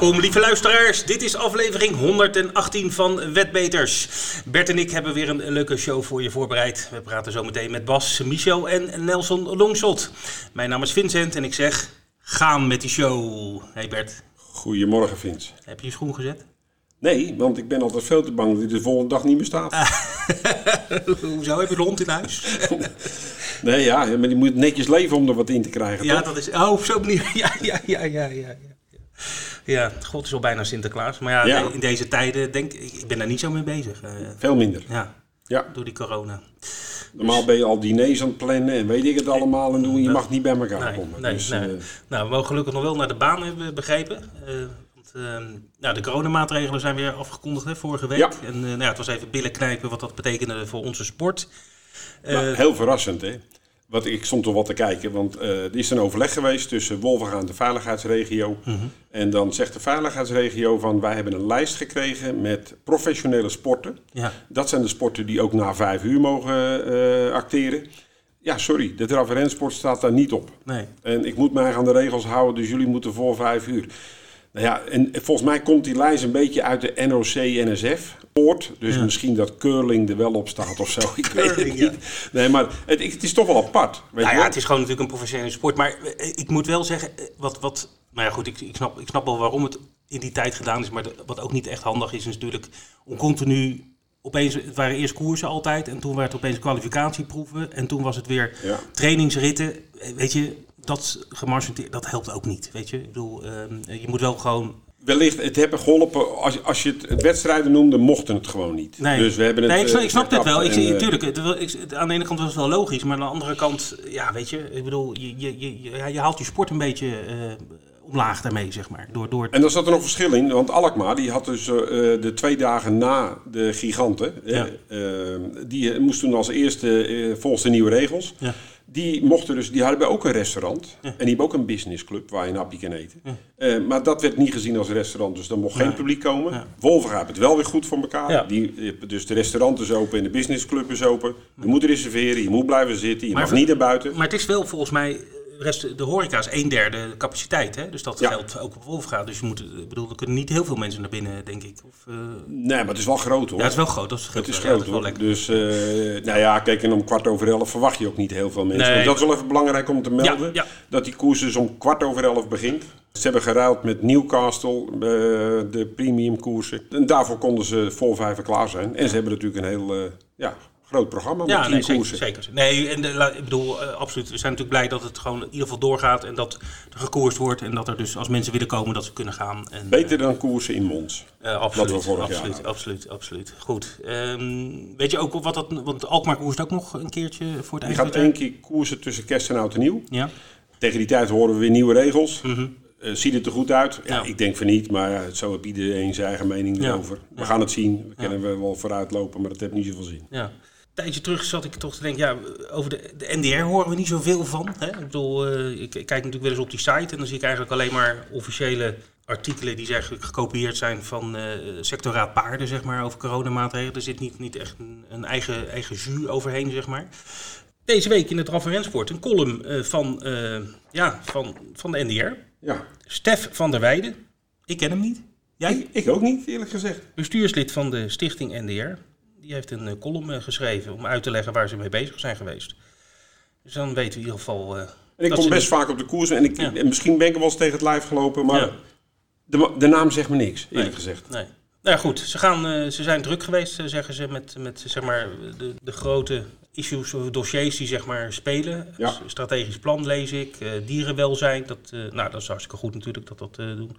Welkom lieve luisteraars, dit is aflevering 118 van Wetbeters. Bert en ik hebben weer een leuke show voor je voorbereid. We praten zo meteen met Bas, Michel en Nelson Longshot. Mijn naam is Vincent en ik zeg, gaan met die show. Hey Bert. Goedemorgen Vince. Heb je je schoen gezet? Nee, want ik ben altijd veel te bang dat hij de volgende dag niet meer staat. Hoezo? Heb je een hond in huis? Nee, ja, maar die moet netjes leven om er wat in te krijgen, ja, toch? Dat is... Oh, op zo'n manier. Ja. Ja, God is al bijna Sinterklaas. Maar ja, ja. In deze tijden, ik ben daar niet zo mee bezig. Veel minder. Ja, door die corona. Normaal ben je al diners aan het plannen en weet ik het allemaal en doen. Je mag niet bij elkaar komen. Nee. Nou, we mogen gelukkig nog wel naar de baan, hebben we begrepen. De coronamaatregelen zijn weer afgekondigd, hè, vorige week. Ja. En het was even billen knijpen wat dat betekende voor onze sport. Heel verrassend, hè? Ik stond toch wat te kijken, want er is een overleg geweest tussen Wolvenga en de veiligheidsregio. Mm-hmm. En dan zegt de veiligheidsregio van, wij hebben een lijst gekregen met professionele sporten. Ja. Dat zijn de sporten die ook na 5 uur mogen acteren. Ja, sorry, de traverensport staat daar niet op. Nee. En ik moet mij aan de regels houden, dus jullie moeten voor 5 uur. Nou ja, en volgens mij komt die lijst een beetje uit de NOC-NSF. Dus misschien dat curling er wel op staat of zo. Ik weet het niet. Ja. Nee, maar het is toch wel apart. Weet je? Het is gewoon natuurlijk een professionele sport. Maar ik moet wel zeggen, ik snap wel waarom het in die tijd gedaan is. Maar wat ook niet echt handig is natuurlijk om continu... Opeens, het waren eerst koersen altijd en toen werd het opeens kwalificatieproeven. En toen was het weer trainingsritten. Weet je, dat gemarcheerd, dat helpt ook niet. Weet je, ik bedoel, je moet wel gewoon... Wellicht, het hebben geholpen, als je het wedstrijden noemde, mochten het gewoon niet. Nee, dus we hebben het, ik snap dit wel. Aan de ene kant was het wel logisch, maar aan de andere kant, ja, weet je, ik bedoel, je haalt je sport een beetje... omlaag daarmee, zeg maar. En daar zat er nog verschil in, want Alkmaar, die had dus de 2 dagen na de giganten... die moest toen als eerste volgens de nieuwe regels... Ja. Die hadden ook een restaurant. Ja. En die hebben ook een businessclub waar je een hapje kan eten. Ja. Maar dat werd niet gezien als restaurant, dus daar mocht geen publiek komen. Ja. Wolvenga heeft het wel weer goed voor elkaar. Ja. Dus de restaurant is open en de businessclub is open. Je moet reserveren, je moet blijven zitten, je mag niet naar buiten. Maar het is wel volgens mij... De horeca is 1/3 capaciteit, hè? Dus dat geldt ook op Wolvenga. Dus er kunnen niet heel veel mensen naar binnen, denk ik. Nee, maar het is wel groot, hoor. Ja, het is wel groot. Dat is groot, hoor. Dus, kijk, en om 11:15 verwacht je ook niet heel veel mensen. Nee. Dat is wel even belangrijk om te melden, dat die koers dus om 11:15 begint. Ze hebben geruild met Newcastle, de premium koersen. En daarvoor konden ze voor 5 klaar zijn. En ze hebben natuurlijk een heel... groot programma. Ja, nee, zeker. Nee, en absoluut. We zijn natuurlijk blij dat het gewoon in ieder geval doorgaat en dat er gekoerst wordt en dat er dus als mensen willen komen dat ze kunnen gaan. En, beter dan koersen in Mons. Absoluut. Goed. Weet je ook wat dat? Want Alkmaar koerst ook nog een keertje voor het eind. Je gaat 1 keer koersen tussen kerst en oud en nieuw. Ja. Tegen die tijd horen we weer nieuwe regels. Mm-hmm. Ziet het er goed uit? Ja, ik denk van niet, maar zo heeft iedereen zijn eigen mening erover. We gaan het zien. We kunnen wel vooruitlopen, maar dat heeft niet zoveel zin. Ja. Een tijdje terug zat ik toch te denken, over de NDR horen we niet zoveel van. Hè? Ik bedoel, ik kijk natuurlijk wel eens op die site en dan zie ik eigenlijk alleen maar officiële artikelen die eigenlijk gekopieerd zijn van sectorraad paarden, zeg maar, over coronamaatregelen. Er zit niet echt een eigen jus overheen, zeg maar. Deze week in het Ravensport een column van de NDR. Ja. Stef van der Weijden. Ik ken hem niet. Jij? Ik ook niet, eerlijk gezegd. Bestuurslid van de Stichting NDR. Die heeft een column geschreven om uit te leggen waar ze mee bezig zijn geweest. Dus dan weten we in ieder geval... en ik kom best vaak op de koers en misschien ben ik wel eens tegen het lijf gelopen, maar de naam zegt me niks, eerlijk gezegd. Nee. Nou goed, ze zijn druk geweest, zeggen ze, met zeg maar de grote issues of dossiers die zeg maar spelen. Ja. Dus strategisch plan lees ik, dierenwelzijn, dat is hartstikke goed natuurlijk dat doen.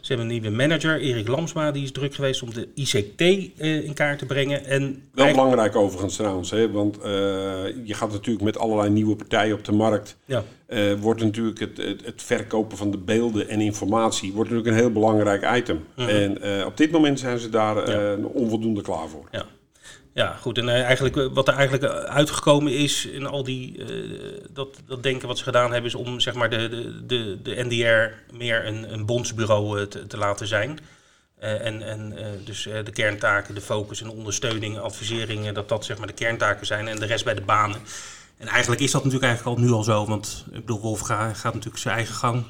Ze hebben een nieuwe manager, Erik Lamsma, die is druk geweest om de ICT in kaart te brengen. Belangrijk overigens trouwens, hè, want je gaat natuurlijk met allerlei nieuwe partijen op de markt. Ja. Wordt natuurlijk het verkopen van de beelden en informatie wordt natuurlijk een heel belangrijk item. Uh-huh. En op dit moment zijn ze daar onvoldoende klaar voor. Ja. Ja, goed. En wat er eigenlijk uitgekomen is in al die dat denken wat ze gedaan hebben, is om zeg maar de NDR meer een bondsbureau te laten zijn. Dus de kerntaken, de focus en ondersteuning, adviseringen, dat zeg maar de kerntaken zijn en de rest bij de banen. En eigenlijk is dat natuurlijk eigenlijk al nu al zo, want ik bedoel, Wolvenga gaat natuurlijk zijn eigen gang,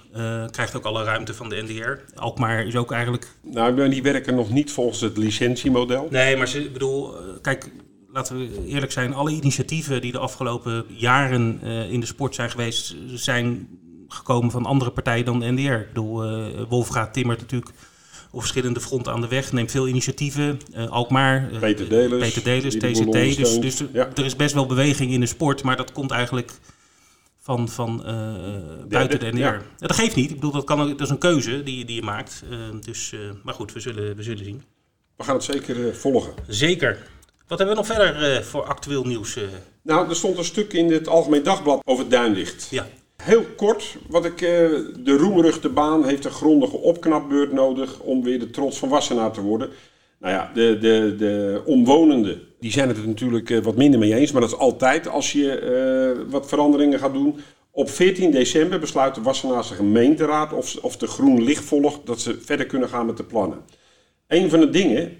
krijgt ook alle ruimte van de NDR. Alkmaar is ook eigenlijk... Nou, die werken nog niet volgens het licentiemodel. Nee, maar ik bedoel, kijk, laten we eerlijk zijn, alle initiatieven die de afgelopen jaren in de sport zijn geweest, zijn gekomen van andere partijen dan de NDR. Ik bedoel, Wolvenga timmert natuurlijk op verschillende fronten aan de weg, neemt veel initiatieven, Alkmaar, Peter Delers, TCT. Dus ja, er is best wel beweging in de sport, maar dat komt eigenlijk van buiten de NDR. Ja. Dat geeft niet, ik bedoel, dat is een keuze die je maakt. Maar goed, we zullen zien. We gaan het zeker volgen. Zeker. Wat hebben we nog verder voor actueel nieuws? Nou, er stond een stuk in het Algemeen Dagblad over Duinlicht. Ja. Heel kort, de roemruchte baan heeft een grondige opknapbeurt nodig om weer de trots van Wassenaar te worden. Nou ja, de omwonenden die zijn het er natuurlijk wat minder mee eens, maar dat is altijd als je wat veranderingen gaat doen. Op 14 december besluit de Wassenaarse gemeenteraad of de groen licht volgt dat ze verder kunnen gaan met de plannen. Een van de dingen,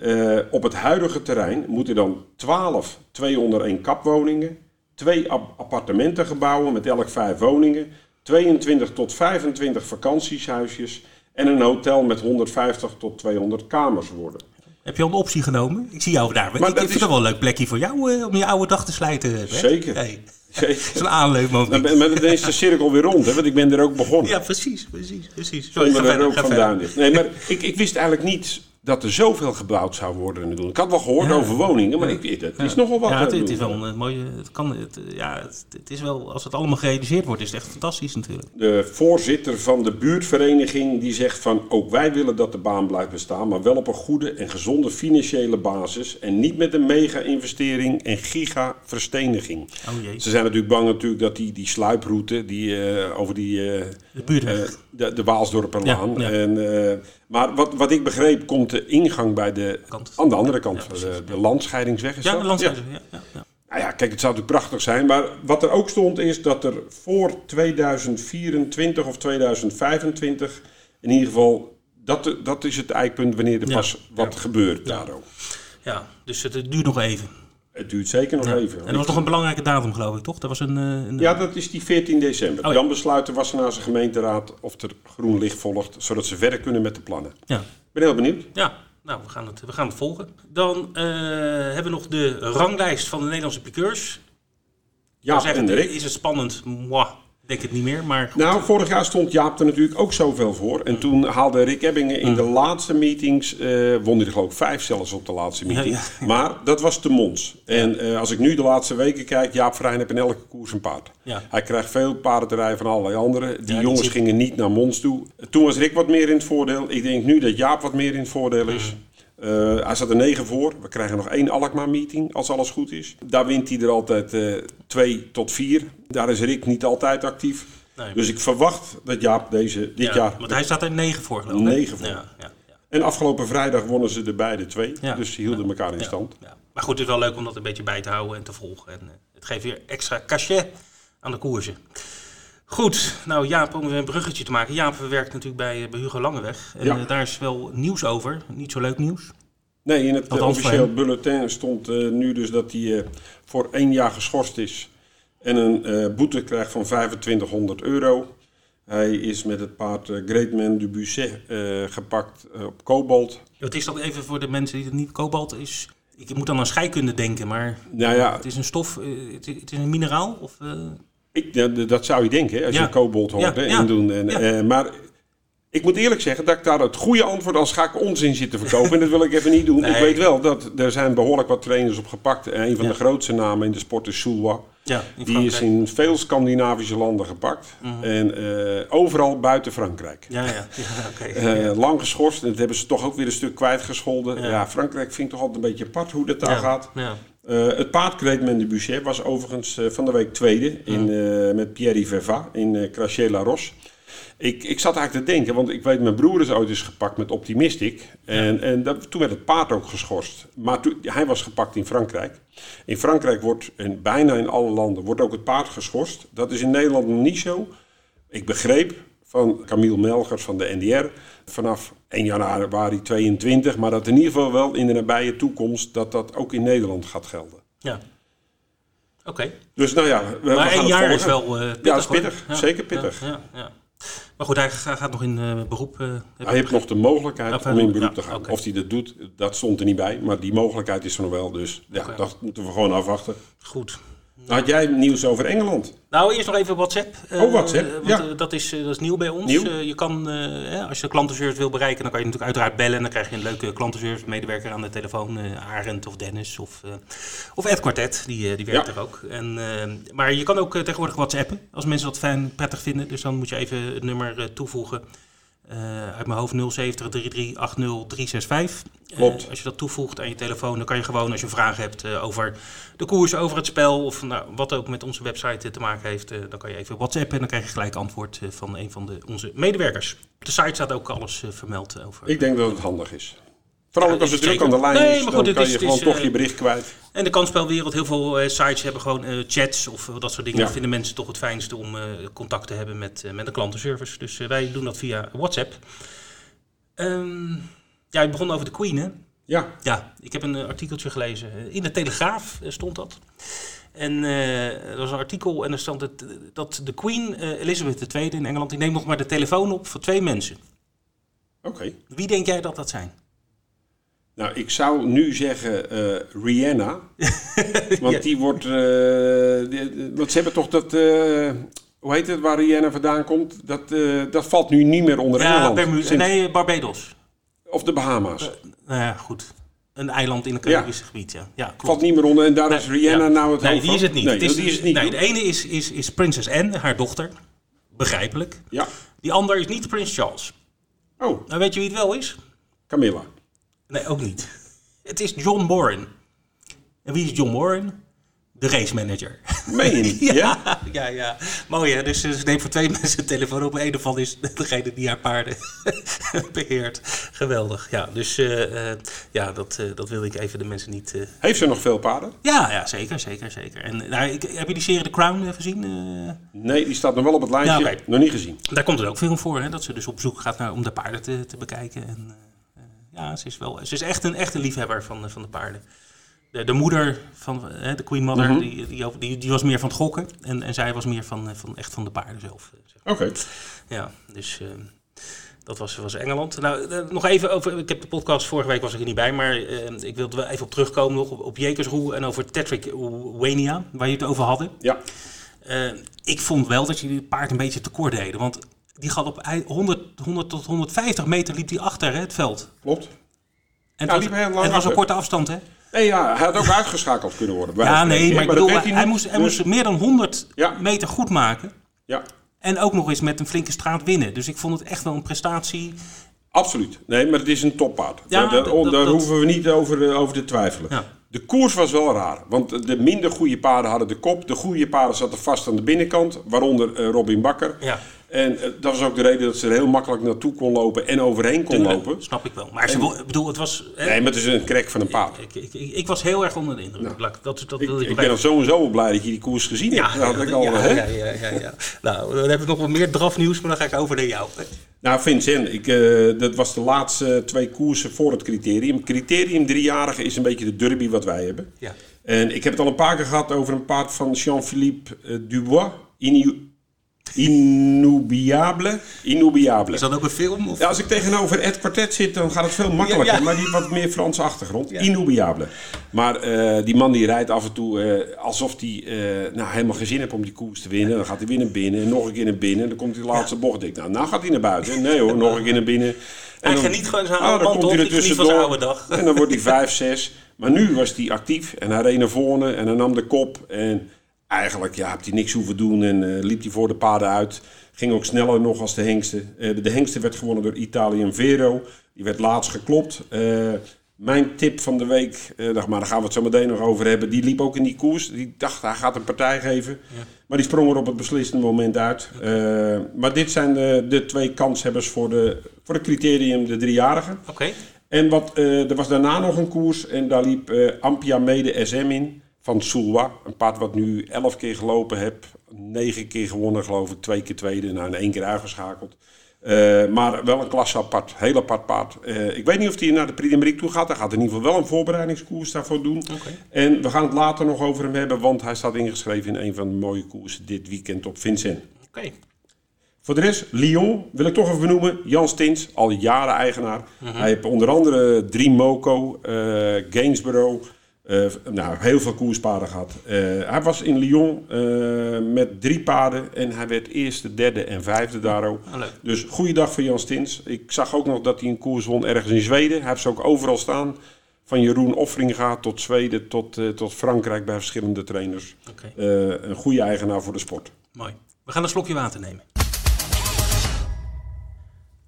op het huidige terrein moeten dan 12 201 kapwoningen, 2 appartementengebouwen met elk 5 woningen, 22 tot 25 vakantiehuisjes en een hotel met 150 tot 200 kamers worden. Heb je al een optie genomen? Ik zie jou daar. Maar ik vind dat wel een leuk plekje voor jou om je oude dag te slijten. Hè? Zeker. Hey. Zeker. Dat is een aanleukmoment. Nou, maar dan is de cirkel weer rond, hè? Want ik ben er ook begonnen. Ja, precies. Sorry, maar er ook vandaan ligt. Nee, maar ik wist eigenlijk niet dat er zoveel gebouwd zou worden. Ik had wel gehoord over woningen, maar het is nogal wat. Ja, het is wel een mooie... Het is wel, als het allemaal gerealiseerd wordt, is het echt fantastisch natuurlijk. De voorzitter van de buurtvereniging die zegt van... ook wij willen dat de baan blijft bestaan, maar wel op een goede en gezonde financiële basis... en niet met een mega-investering en giga-versteniging. Oh jee. Ze zijn natuurlijk bang natuurlijk dat die sluiproute, over die... de buurtweg. De Waalsdorperlaan. Ja, ja. Maar wat ik begreep, komt de ingang aan de andere kant. Ja, de Landscheidingsweg is dat? De Landscheidingsweg, ja. Nou ja, kijk, het zou natuurlijk prachtig zijn. Maar wat er ook stond is dat er voor 2024 of 2025... in ieder geval, dat is het eikpunt wanneer er pas wat gebeurt daarover. Ja, dus het duurt nog even. Het duurt zeker nog even. En dat was toch een belangrijke datum, geloof ik, toch? Dat was dat is die 14 december. Oh, ja. Dan besluit de Wassenaarse gemeenteraad of er groen licht volgt, zodat ze verder kunnen met de plannen. Ja. Ik ben heel benieuwd. Ja, nou, we gaan het volgen. Dan hebben we nog de ranglijst van de Nederlandse piqueurs. Ja, Hendrik. Is het spannend? Ik denk het niet meer, maar goed. Nou, vorig jaar stond Jaap er natuurlijk ook zoveel voor. En toen haalde Rick Ebbingen in de laatste meetings... won hij geloof ik 5 zelfs op de laatste meeting. Ja. Maar dat was de Mons. En als ik nu de laatste weken kijk... Jaap Vrijen heeft in elke koers een paard. Ja. Hij krijgt veel paardenrijden van allerlei anderen. Die jongens gingen niet naar Mons toe. Toen was Rick wat meer in het voordeel. Ik denk nu dat Jaap wat meer in het voordeel is. Hij zat er 9 voor. We krijgen nog 1 Alkmaar-meeting, als alles goed is. Daar wint hij er altijd 2 tot 4. Daar is Rick niet altijd actief. Nee, dus ik verwacht dat Jaap dit jaar... Want hij staat er 9 voor, geloof ik. 9 voor. Ja. En afgelopen vrijdag wonnen ze er beide 2. Ja. Dus ze hielden elkaar in stand. Ja. Maar goed, het is wel leuk om dat een beetje bij te houden en te volgen. En, het geeft weer extra cachet aan de koersen. Goed, nou Jaap, om weer een bruggetje te maken. Jaap werkt natuurlijk bij Hugo Langeweg. En daar is wel nieuws over. Niet zo leuk nieuws. Nee, in het officieel bulletin stond nu dus dat hij voor 1 jaar geschorst is. En een boete krijgt van €2500. Hij is met het paard Greatman du Busset gepakt op Cobalt. Wat is dat even voor de mensen die het niet... Cobalt is... Ik moet dan aan scheikunde denken, maar het is een stof... het is een mineraal of... dat zou je denken, als je kobold hoort in doen. Maar ik moet eerlijk zeggen dat ik daar het goede antwoord... als ga ik onzin zitten verkopen en dat wil ik even niet doen. Nee. Ik weet wel dat er zijn behoorlijk wat trainers op gepakt. Een van de grootste namen in de sport is Soulwa. Ja, die is in veel Scandinavische landen gepakt. Mm-hmm. En overal buiten Frankrijk. Ja, okay. Lang geschorst en dat hebben ze toch ook weer een stuk kwijtgescholden. Ja, Frankrijk vind ik toch altijd een beetje apart hoe dat daar gaat. Ja. Het paard Greatman du Busset was overigens van de week tweede met Pierre Verva in Craché la Roche. Ik zat eigenlijk te denken, want ik weet mijn broer is ooit eens gepakt met Optimistic. En toen werd het paard ook geschorst. Maar hij was gepakt in Frankrijk. In Frankrijk wordt, en bijna in alle landen, wordt ook het paard geschorst. Dat is in Nederland nog niet zo. Ik begreep van Camille Melgers van de NDR vanaf 1 januari 2022... maar dat in ieder geval wel in de nabije toekomst... dat ook in Nederland gaat gelden. Ja. Okay. Dus nou ja, maar een jaar is wel pittig. Ja, dat is pittig. Ja, zeker pittig. Ja. Maar goed, hij gaat nog in beroep. Hij heeft nog de mogelijkheid om in beroep te gaan. Okay. Of hij dat doet, dat stond er niet bij. Maar die mogelijkheid is er nog wel. Dus dat moeten we gewoon afwachten. Goed. Had jij nieuws over Engeland? Nou, eerst nog even WhatsApp. WhatsApp, dat is nieuw bij ons. Nieuw? Je kan, als je klantenservice wil bereiken, dan kan je natuurlijk uiteraard bellen. En dan krijg je een leuke klantenservice-medewerker aan de telefoon. Arend of Dennis of Ed Quartet, die werkt er ook. En, maar je kan ook tegenwoordig WhatsAppen, als mensen dat fijn prettig vinden. Dus dan moet je even het nummer toevoegen. Uit mijn hoofd 070 33 80 365. Als je dat toevoegt aan je telefoon, dan kan je gewoon als je vragen hebt over de koers, over het spel of wat ook met onze website te maken heeft, dan kan je even WhatsAppen en dan krijg je gelijk antwoord van een van onze medewerkers. Op de site staat ook alles vermeld over. Ik denk dat het handig is. Vooral ook als het druk aan de lijn is, maar goed, dan kan je gewoon toch je bericht kwijt. En de kansspelwereld, heel veel sites hebben gewoon chats of dat soort dingen. Ja. Vinden mensen toch het fijnste om contact te hebben met de klantenservice. Dus wij doen dat via WhatsApp. Je begon over de Queen, hè? Ja, ik heb een artikeltje gelezen. In de Telegraaf stond dat. En er was een artikel en er stond dat de Queen, Elizabeth II in Engeland, die neemt nog maar de telefoon op voor 2 mensen. Oké. Wie denk jij dat dat zijn? Nou, ik zou nu zeggen Rihanna, want die wordt, want ze hebben toch dat, hoe heet het, waar Rihanna vandaan komt? Dat valt nu niet meer onder Engeland. Barbados. Of de Bahama's. Nou ja, goed. Een eiland in het Caribisch gebied, klopt. Valt niet meer onder en daar is Rihanna nou het hoofd van. Die is het niet. De ene is Prinses Anne, haar dochter, begrijpelijk. Ja. Die ander is niet Prins Charles. Oh. Nou, weet je wie het wel is? Camilla. Nee, ook niet. Het is John Warren. En wie is John Warren? De race manager. Meen je niet? Ja. Mooi hè, dus ze neemt voor 2 mensen de telefoon op. Een van is degene die haar paarden beheert. Geweldig, ja. Dus dat wilde ik even de mensen niet... Heeft ze nog veel paarden? Ja, zeker. En, heb je die serie The Crown gezien? Nee, die staat nog wel op het lijstje. Okay. Nog niet gezien. Daar komt het ook veel voor, hè, dat ze dus op zoek gaat om de paarden te bekijken en... Ja, ze is echt een echte liefhebber van de paarden. De moeder van de Queen Mother, mm-hmm. die was meer van het gokken. En zij was meer van echt van de paarden zelf. Zeg maar. Oké. Ja, dus dat was Engeland. Nou, nog even over... Ik heb de podcast vorige week was ik er niet bij, maar ik wil er wel even op terugkomen nog. Op Jekersroe en over Tetrick Wenia, waar je het over hadden. Ja. Ik vond wel dat jullie het paard een beetje tekort deden, want... Die gaat op 100 tot 150 meter liep hij achter het veld. Klopt. En het was een korte afstand, hè? Nee, hij had ook uitgeschakeld kunnen worden. Hij moest meer dan 100 meter goed maken. Ja. En ook nog eens met een flinke straat winnen. Dus ik vond het echt wel een prestatie. Absoluut. Nee, maar het is een toppaard. Ja, daar hoeven we niet over te twijfelen. Ja. De koers was wel raar, want de minder goede paarden hadden de kop. De goede paarden zaten vast aan de binnenkant, waaronder Robin Bakker. Ja. En dat was ook de reden dat ze er heel makkelijk naartoe kon lopen en overheen kon lopen. Snap ik wel. Maar het was... Nee, maar het is een krek van een paard. Ik was heel erg onder de indruk. Nou, ik ben al sowieso blij dat je die koers gezien hebt. Nou, dan heb ik nog wat meer drafnieuws, maar dan ga ik over naar jou. Nou, Vincent, dat was de laatste 2 koersen voor het criterium. Criterium 3-jarige is een beetje de derby wat wij hebben. Ja. En ik heb het al een paar keer gehad over een paard van Jean-Philippe Dubois. Inoubliable. Is dat ook een film? Of? Ja, als ik tegenover Ed Quartet zit, dan gaat het veel makkelijker. Ja. Maar die wat meer Franse achtergrond. Ja. Inoubliable. Maar die man die rijdt af en toe alsof hij helemaal geen zin heeft om die koers te winnen. Dan gaat hij weer naar binnen en nog een keer naar binnen. En dan komt hij de laatste bocht. Denk, nou gaat hij naar buiten. Nee hoor, nog een keer naar binnen. En hij geniet gewoon zijn oude band op. Hij geniet van zijn oude dag. En dan wordt hij 5, 6. Maar nu was hij actief en hij reed naar voren en hij nam de kop en... Eigenlijk heeft hij niks hoeven doen en liep hij voor de paarden uit. Ging ook sneller nog als de hengste. De hengste werd gewonnen door Italian Vero. Die werd laatst geklopt. Mijn tip van de week, maar daar gaan we het zo meteen nog over hebben. Die liep ook in die koers. Die dacht, hij gaat een partij geven. Ja. Maar die sprong er op het beslissende moment uit. Okay. Maar dit zijn de 2 kanshebbers voor de criterium, de 3-jarige. Okay. En er was daarna nog een koers en daar liep Ampia mede SM in. Van Sulwa, een paard wat nu 11 keer gelopen heb, 9 keer gewonnen geloof ik, 2 keer tweede en 1 keer uitgeschakeld. Maar wel een klas apart, heel apart paard. Ik weet niet of hij naar de Pridemeriek toe gaat. Hij gaat in ieder geval wel een voorbereidingskoers daarvoor doen. Okay. En we gaan het later nog over hem hebben, want hij staat ingeschreven in een van de mooie koersen dit weekend op Vincennes. Okay. Voor de rest, Lyon, wil ik toch even benoemen. Jan Stins, al jaren eigenaar. Uh-huh. Hij heeft onder andere 3 Moco, Gainsborough. Heel veel koerspaarden gehad. Hij was in Lyon met 3 paarden en hij werd eerste, derde en vijfde daarop. Hallo. Dus goede dag voor Jan Stins. Ik zag ook nog dat hij een koers won ergens in Zweden. Hij heeft ze ook overal staan. Van Jeroen Offringa tot Zweden tot Frankrijk bij verschillende trainers. Okay. Een goede eigenaar voor de sport. Mooi. We gaan een slokje water nemen.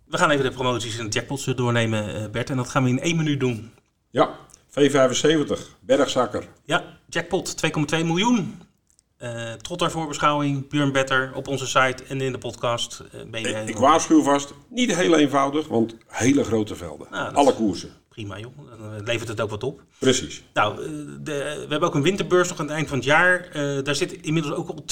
We gaan even de promoties en de jackpots doornemen, Bert. En dat gaan we in 1 minuut doen. Ja. V75, Bergzakker. Ja, jackpot, 2,2 miljoen. Tot ter voorbeschouwing, Björn Better op onze site en in de podcast. Ik waarschuw vast, niet heel eenvoudig, want hele grote velden. Nou, alle koersen. Prima joh, dan levert het ook wat op. Precies. Nou, we hebben ook een winterbeurs nog aan het eind van het jaar. Daar zit inmiddels ook al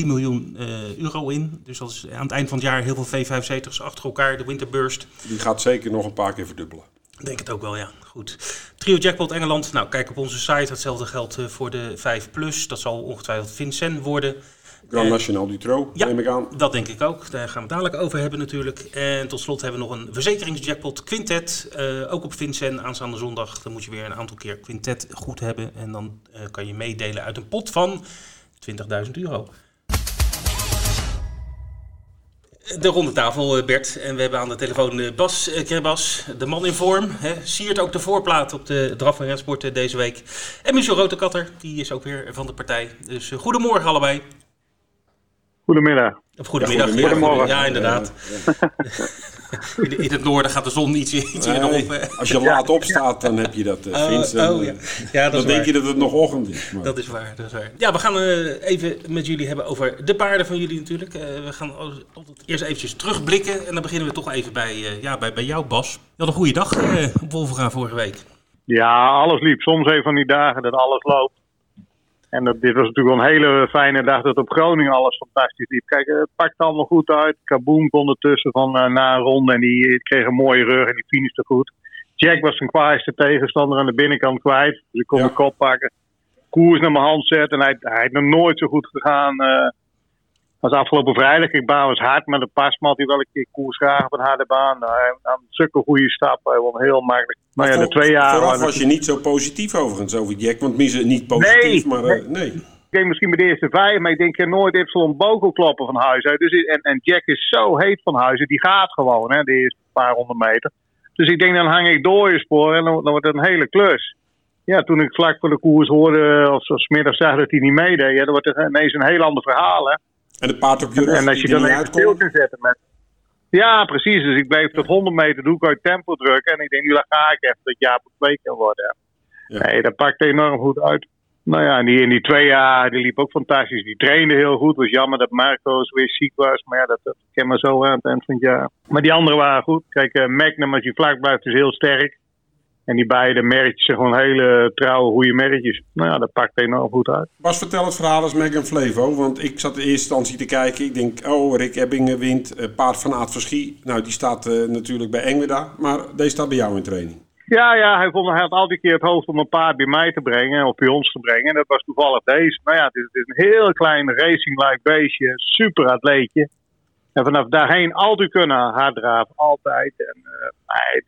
2,3 miljoen euro in. Dus dat is aan het eind van het jaar heel veel V75's achter elkaar, de winterbeurs. Die gaat zeker nog een paar keer verdubbelen. Ik denk het ook wel, ja. Goed. Trio Jackpot Engeland. Nou, kijk op onze site. Hetzelfde geldt voor de 5+. Dat zal ongetwijfeld Vincennes worden. Grand National Dutro, neem ik aan. Dat denk ik ook. Daar gaan we het dadelijk over hebben natuurlijk. En tot slot hebben we nog een verzekeringsjackpot Quintet. Ook op Vincennes aanstaande zondag. Dan moet je weer een aantal keer Quintet goed hebben. En dan kan je meedelen uit een pot van €20.000. De ronde tafel, Bert. En we hebben aan de telefoon Bas, Kerbas, de man in vorm. Hè, siert ook de voorplaat op de draf- en rensport deze week. En Michel Rotekatter, die is ook weer van de partij. Dus goedemorgen allebei. Goedemiddag. Of goedemiddag. Ja, goedemorgen. Ja, inderdaad. Ja. In het noorden gaat de zon iets eerder op. Als je laat opstaat, dan heb je dat, Vincent. Dan denk je dat het nog ochtend is. Maar. Dat is waar. Ja, we gaan even met jullie hebben over de paarden van jullie natuurlijk. We gaan altijd eerst eventjes terugblikken. En dan beginnen we toch even bij jou, Bas. Je had een goede dag op Wolvenga vorige week. Ja, alles liep. Soms even van die dagen dat alles loopt. En dit was natuurlijk wel een hele fijne dag dat op Groningen alles fantastisch liep. Kijk, het pakte allemaal goed uit. Kaboom kon ertussen na een ronde en die kreeg een mooie rug en die finishte goed. Jack was zijn kwaaiste tegenstander aan de binnenkant kwijt. Dus ik kon de kop pakken. Koers naar mijn hand zetten en hij heeft nog nooit zo goed gegaan als afgelopen vrijdag. Ik baan was hard, maar de pas had hij wel een keer koers graag op een harde baan. Nou, hij had zulke goede stappen, hij won heel makkelijk. Maar de 2 jaar... Vooraf was je niet zo positief overigens over Jack, want niet positief, nee. Ik denk misschien bij de eerste 5, maar ik denk nooit Ypsilon Bokel kloppen van huis uit. Dus, en Jack is zo heet van huis uit, die gaat gewoon, hè, de eerste paar honderd meter. Dus ik denk, dan hang ik door je spoor en dan wordt het een hele klus. Ja, toen ik vlak voor de koers hoorde, of 's middags zag dat hij niet meedeed, dan wordt het ineens een heel ander verhaal, hè. En het paard op je rug, en als je dan even stil kan zetten met... Ja, precies. Dus ik bleef tot 100 meter doe ik uit tempo drukken. En ik denk, nu ga ik even dat Jaap op 2 kan worden. Ja. Nee, dat pakte enorm goed uit. Nou ja, in die 2 jaar, die liep ook fantastisch. Die trainde heel goed. Het was jammer dat Marco's weer ziek was. Maar ja, dat ken maar zo aan het eind van het jaar. Maar die anderen waren goed. Kijk, Magnum, als je vlak blijft, is heel sterk. En die beide merretjes zijn gewoon hele trouwe, goede merretjes. Nou ja, dat pakt enorm goed uit. Bas, vertel het verhaal als Meg en Flevo. Want ik zat in eerste instantie te kijken. Ik denk, Rick Ebbingen wint. Paard van Aad Verschie. Nou, die staat natuurlijk bij Engweda. Maar deze staat bij jou in training. Ja, hij had altijd keer het hoofd om een paard bij mij te brengen. Of bij ons te brengen. En dat was toevallig deze. Nou ja, het is een heel klein racing-like beestje. Super atleetje. En vanaf daarheen altijd kunnen harddraven. Altijd. En hij...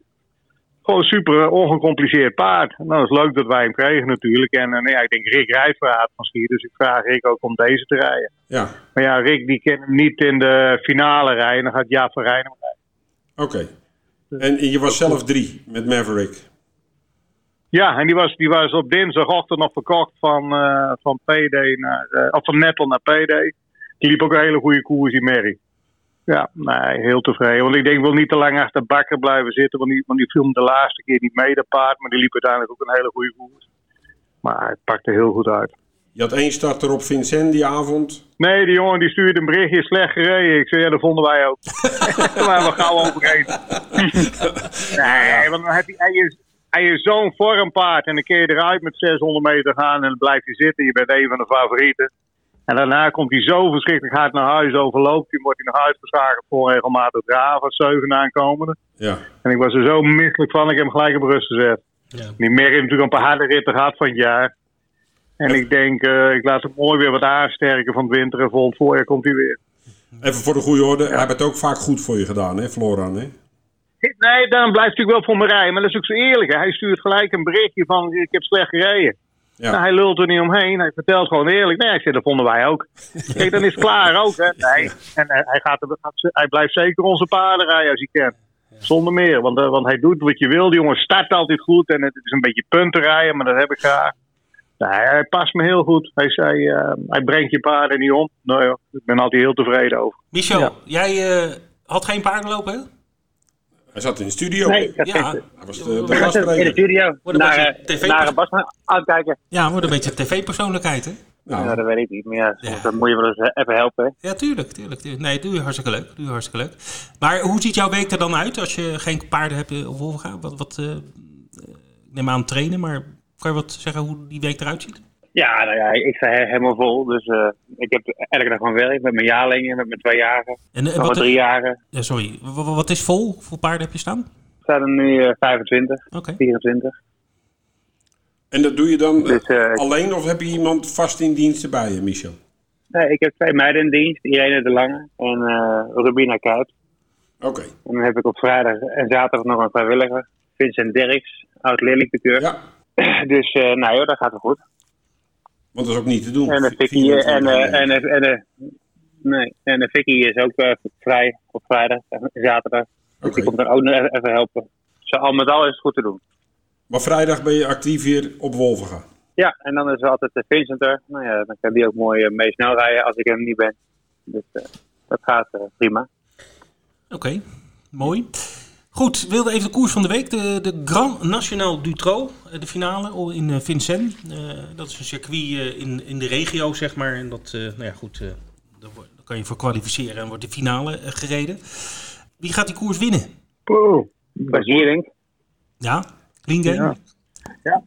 Gewoon super ongecompliceerd paard. Nou, dat is leuk dat wij hem kregen natuurlijk. En ik denk Rick rijdt voor Aad van Schier, dus ik vraag Rick ook om deze te rijden. Ja. Maar ja, Rick die kan hem niet in de finale rijden. Dan gaat Jaap van Rijn hem rijden. Oké. Okay. En je was zelf 3 met Maverick. Ja, en die was op dinsdagochtend nog verkocht van PD naar van Nettel naar PD. Die liep ook een hele goede koers in Merrie. Ja, nee, heel tevreden. Want ik denk, ik wil niet te lang achter Bakker blijven zitten. Want die viel de laatste keer niet mee, dat paard. Maar die liep uiteindelijk ook een hele goede koers. Maar het pakte heel goed uit. Je had 1 starter op Vincent die avond. Nee, die jongen die stuurde een berichtje slecht gereden. Ik zei, ja, dat vonden wij ook. Daar waren we gauw overheen. Nee, want dan heb je zo'n vormpaard. En dan kun je eruit met 600 meter gaan en dan blijf je zitten. Je bent een van de favorieten. En daarna komt hij zo verschrikkelijk hard naar huis, overloopt. Dan wordt hij nog uitgeslagen voor regelmatig draven, 7 aankomende. Ja. En ik was er zo misselijk van, ik heb hem gelijk op rust gezet. Ja. Die merk heeft natuurlijk een paar harde ritten gehad van het jaar. En ik denk, ik laat hem mooi weer wat aansterken van het winter en volgend voorjaar komt hij weer. Even voor de goede orde, hij heeft het ook vaak goed voor je gedaan, hè, Florian, hè? Nee, dan blijft hij wel voor me rijden. Maar dat is ook zo eerlijk, hè. Hij stuurt gelijk een berichtje van, ik heb slecht gereden. Ja. Nou, hij lult er niet omheen, hij vertelt gewoon eerlijk. Nee, ik zeg, dat vonden wij ook. Kijk, dan is het klaar ook, hè. Nee. En hij blijft zeker onze paarden rijden als hij kent. Zonder meer, want hij doet wat je wil. Die jongen start altijd goed en het is een beetje punten rijden, maar dat heb ik graag. Nee, hij past me heel goed. Hij brengt je paarden niet om. Nou ja, ik ben altijd heel tevreden over. Michel, jij had geen paarden lopen, hè? Hij zat in de studio. Nee, dat was in de studio. Naar Bas uitkijken. Ja, wordt een beetje tv-persoonlijkheid, hè? Nou, ja, dat weet ik niet, maar dan moet je wel eens even helpen, hè? Ja, tuurlijk. Nee, doe je hartstikke leuk. Maar hoe ziet jouw week er dan uit als je geen paarden hebt of overgaan? Ik neem aan trainen, maar... Kan je wat zeggen hoe die week eruit ziet? Ja, nou ja, ik sta helemaal vol. Dus ik heb elke dag van werk met mijn jaarlingen, met mijn 2-jarigen, met mijn 3-jarigen. Ja, sorry, wat is vol? Hoeveel paarden heb je staan? Er staan er nu 25, okay. 24. En dat doe je dan dus, alleen of heb je iemand vast in dienst erbij, Michel? Nee, ik heb 2 meiden in dienst. Irene de Lange en Rubina Kuip. Oké. En dan heb ik op vrijdag en zaterdag nog een vrijwilliger. Vincent Derks, oud-leerlingpikeur. Ja. Dus, nou joh, dat gaat wel goed. Want dat is ook niet te doen. En de Vicky is ook vrij op vrijdag en zaterdag. Dus die komt dan ook nog even helpen. Dus al met al is het goed te doen. Maar vrijdag ben je actief hier op Wolvenga? Ja, en dan is er altijd Vincent er. Nou ja, dan kan die ook mooi mee snel rijden als ik hem niet ben. Dus dat gaat prima. Oké, mooi. Goed, we wilden even de koers van de week. De Grand National du Trot, de finale in Vincennes. Dat is een circuit in de regio, zeg maar. En dat, daar kan je voor kwalificeren en wordt de finale gereden. Wie gaat die koers winnen? Bas Hierink. Ja, Lingen. Ja,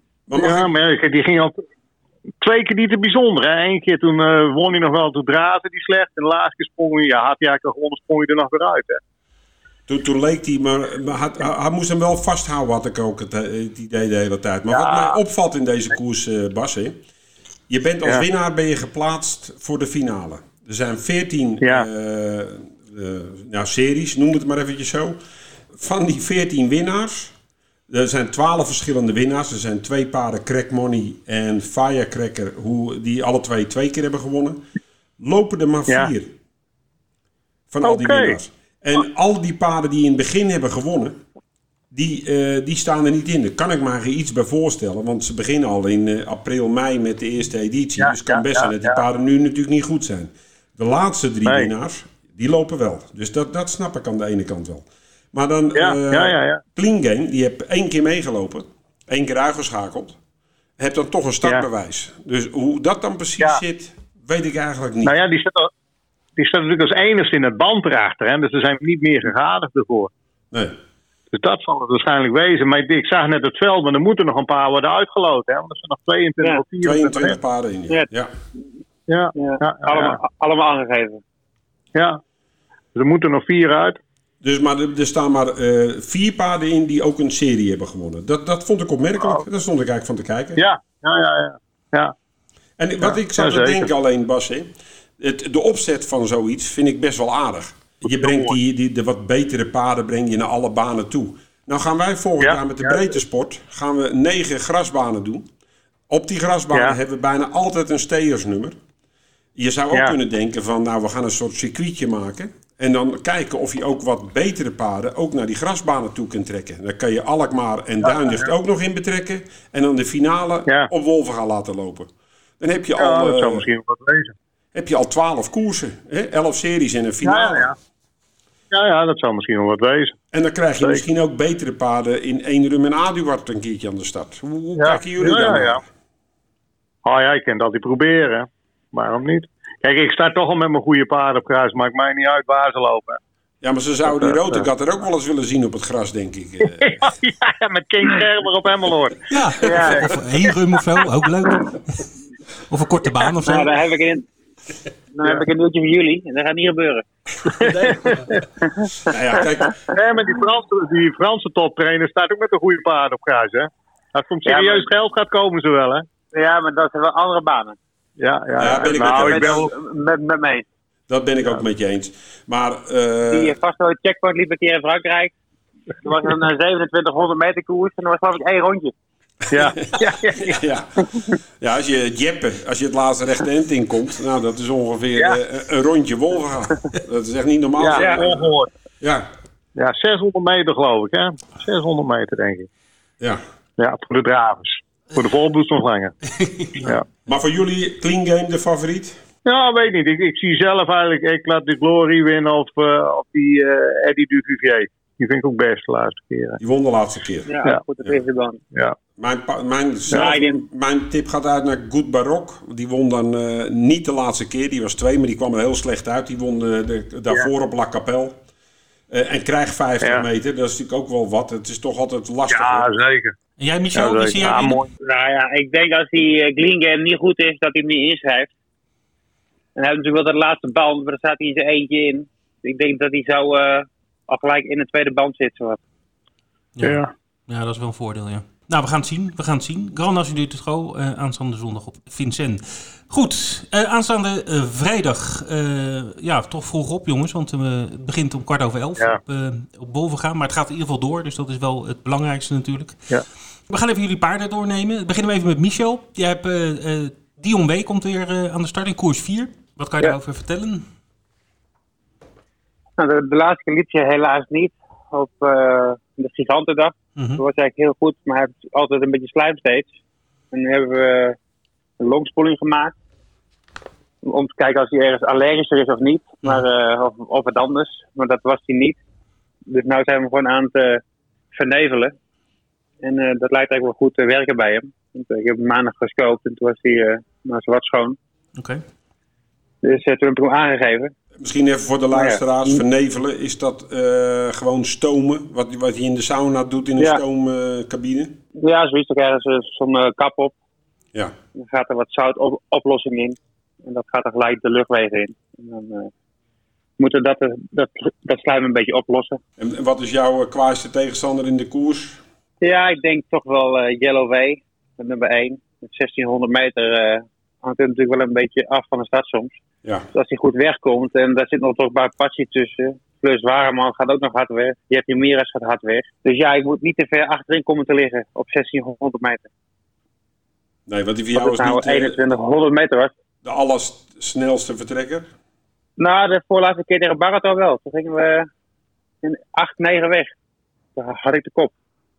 maar die ging al 2 keer niet te bijzonder. Hè? 1 keer toen won hij nog wel, toen draaide hij slecht. En de laatste keer sprong hij, had hij eigenlijk al gewonnen, sprong hij er nog weer uit, hè. Toen leek hij, maar hij moest hem wel vasthouden, had ik ook het idee de hele tijd. Maar wat mij opvalt in deze koers, Bas, hè? Je bent als winnaar geplaatst voor de finale. Er zijn 14 series, noem het maar eventjes zo. Van die 14 winnaars, er zijn 12 verschillende winnaars. Er zijn 2 paarden, Crack Money en Firecracker, die alle 2 keer hebben gewonnen. Lopen er maar 4 van al die winnaars. En al die paarden die in het begin hebben gewonnen, die staan er niet in. Daar kan ik me iets bij voorstellen, want ze beginnen al in april, mei met de eerste editie. Ja, dus het kan best zijn dat die paarden nu natuurlijk niet goed zijn. De laatste 3 winnaars, die lopen wel. Dus dat snap ik aan de ene kant wel. Maar dan Clean Game, die heb 1 keer meegelopen, 1 keer uitgeschakeld. Heb dan toch een startbewijs. Dus hoe dat dan precies zit, weet ik eigenlijk niet. Nou ja, die zit al... Die staat natuurlijk als enigste in het band erachter. Hè? Dus er zijn niet meer gegadigd ervoor. Nee. Dus dat zal het waarschijnlijk wezen. Maar ik zag net het veld, maar er moeten nog een paar worden uitgeloot. Hè? Want er zijn nog 22 of 24 paarden in. Ja. Allemaal aangegeven. Ja. Dus er moeten nog 4 uit. Dus maar er staan maar 4 paarden in die ook een serie hebben gewonnen. Dat vond ik opmerkelijk. Daar stond ik eigenlijk van te kijken. Ja. En wat ik zou denken alleen, Bas... Hè? De opzet van zoiets vind ik best wel aardig. Je brengt de wat betere paarden breng je naar alle banen toe. Nou gaan wij volgend jaar met de breedtesport... gaan we 9 grasbanen doen. Op die grasbanen hebben we bijna altijd een steersnummer. Je zou ook kunnen denken van... nou, we gaan een soort circuitje maken... en dan kijken of je ook wat betere paarden... ook naar die grasbanen toe kunt trekken. Dan kan je Alkmaar en Duinlicht ook nog in betrekken... en dan de finale op Wolven gaan laten lopen. Dan heb je al... dat zou misschien wat lezen. Heb je al 12 koersen, hè? 11 series en een finale. Ja, dat zou misschien wel wat wezen. En dan krijg je misschien ook betere paarden in Eenrum en Aduard een keertje aan de stad. Hoe kijken jullie dan? Je kan dat altijd proberen. Waarom niet? Kijk, ik sta toch al met mijn goede paarden op kruis. Maakt mij niet uit waar ze lopen. Ja, maar ze zouden die rode kat er ook wel eens willen zien op het gras, denk ik. Met King Gerber op Emmeloord. Of Eenrum of zo, ook leuk. Of een korte baan of zo. Nou, daar heb ik in. Dan heb ik een nieuwtje van jullie en dat gaat niet gebeuren. Nou ja, kijk. Nee, maar die Franse toptrainer staat ook met een goede paard op gras, hè? Als het om serieus geld gaat komen, ze wel, hè? Ja, maar dat zijn wel andere banen. Ja, ben ik met mee. Dat ben ik ook met je eens. Maar, die vast wel checkpoint liep een keer in Frankrijk. Er was een 2700 meter koers en er was geloof ik 1 rondje. Ja, als je als je het laatste rechte end inkomt, nou dat is ongeveer een rondje Wolvenga. Dat is echt niet normaal. Ja, ongehoord. Ja, 600 meter geloof ik, hè? 600 meter denk ik. Ja, voor de dravers. Voor de volbloeds nog langer. Ja. Maar voor jullie, Clean Game de favoriet? Ja, weet niet. Ik zie zelf eigenlijk Eclat de Glory winnen of die Eddie Duvivier. Die vind ik ook best de laatste keer. Die won de laatste keer. Ja, goed de eerste dan. Ja. Mijn tip gaat uit naar Good Barok. Die won dan niet de laatste keer. Die was 2, maar die kwam er heel slecht uit. Die won daarvoor op La Capelle. En krijgt 50 meter. Dat is natuurlijk ook wel wat. Het is toch altijd lastig. Ja, hoor. Zeker. En jij, Michel? Ja, mooi. Nou ja, ik denk als die Clean Game niet goed is, dat hij hem niet inschrijft. En hij heeft natuurlijk wel dat laatste band, maar daar staat hij in zijn eentje in. Dus ik denk dat hij zo al gelijk in het tweede band zit. Zo. Ja, dat is wel een voordeel, ja. Nou, we gaan het zien. Grand National de Tro, aanstaande zondag op Vincennes. Goed, aanstaande vrijdag. Toch vroeg op, jongens, want het begint om 11:15 op Wolvenga. Maar het gaat in ieder geval door, dus dat is wel het belangrijkste natuurlijk. Ja. We gaan even jullie paarden doornemen. We beginnen even met Michel. Jij hebt Dion W. komt weer aan de start in koers 4. Wat kan je daarover vertellen? Nou, de laatste keer liep je helaas niet op de gigantendag. Mm-hmm. Dat was eigenlijk heel goed, maar hij heeft altijd een beetje slijm steeds. En nu hebben we een longspoeling gemaakt. Om te kijken als hij ergens allergischer is of niet. Maar, of het anders. Maar dat was hij niet. Dus nu zijn we gewoon aan het vernevelen. En dat lijkt eigenlijk wel goed te werken bij hem. Want ik heb hem maandag gescoopt en toen was hij wat schoon. Oké. Dus toen heb ik hem aangegeven. Misschien even voor de luisteraars, vernevelen. Is dat gewoon stomen? Wat je in de sauna doet in een stoomcabine? Ja, zoiets. Dan krijgen ze zo'n kap op. Ja. Dan gaat er wat zoutoplossing in. En dat gaat er gelijk de luchtwegen in. En dan moeten dat slijm een beetje oplossen. En wat is jouw kwaaiste tegenstander in de koers? Ja, ik denk toch wel Yellow Way. Nummer 1. Met 1600 meter hangt het natuurlijk wel een beetje af van de stad soms. Ja. Dus als hij goed wegkomt, en daar zit nog toch bij Patsie tussen. Plus Wareman gaat ook nog hard weg. Jeppie Miras gaat hard weg. Dus ja, ik moet niet te ver achterin komen te liggen op 1600 meter. Nee, want die voor jou is nou niet 2100 meter was. De allersnelste vertrekker? Nou, de voorlaatste keer tegen Barato wel. Toen gingen we in 8-9 weg. Toen had ik de kop.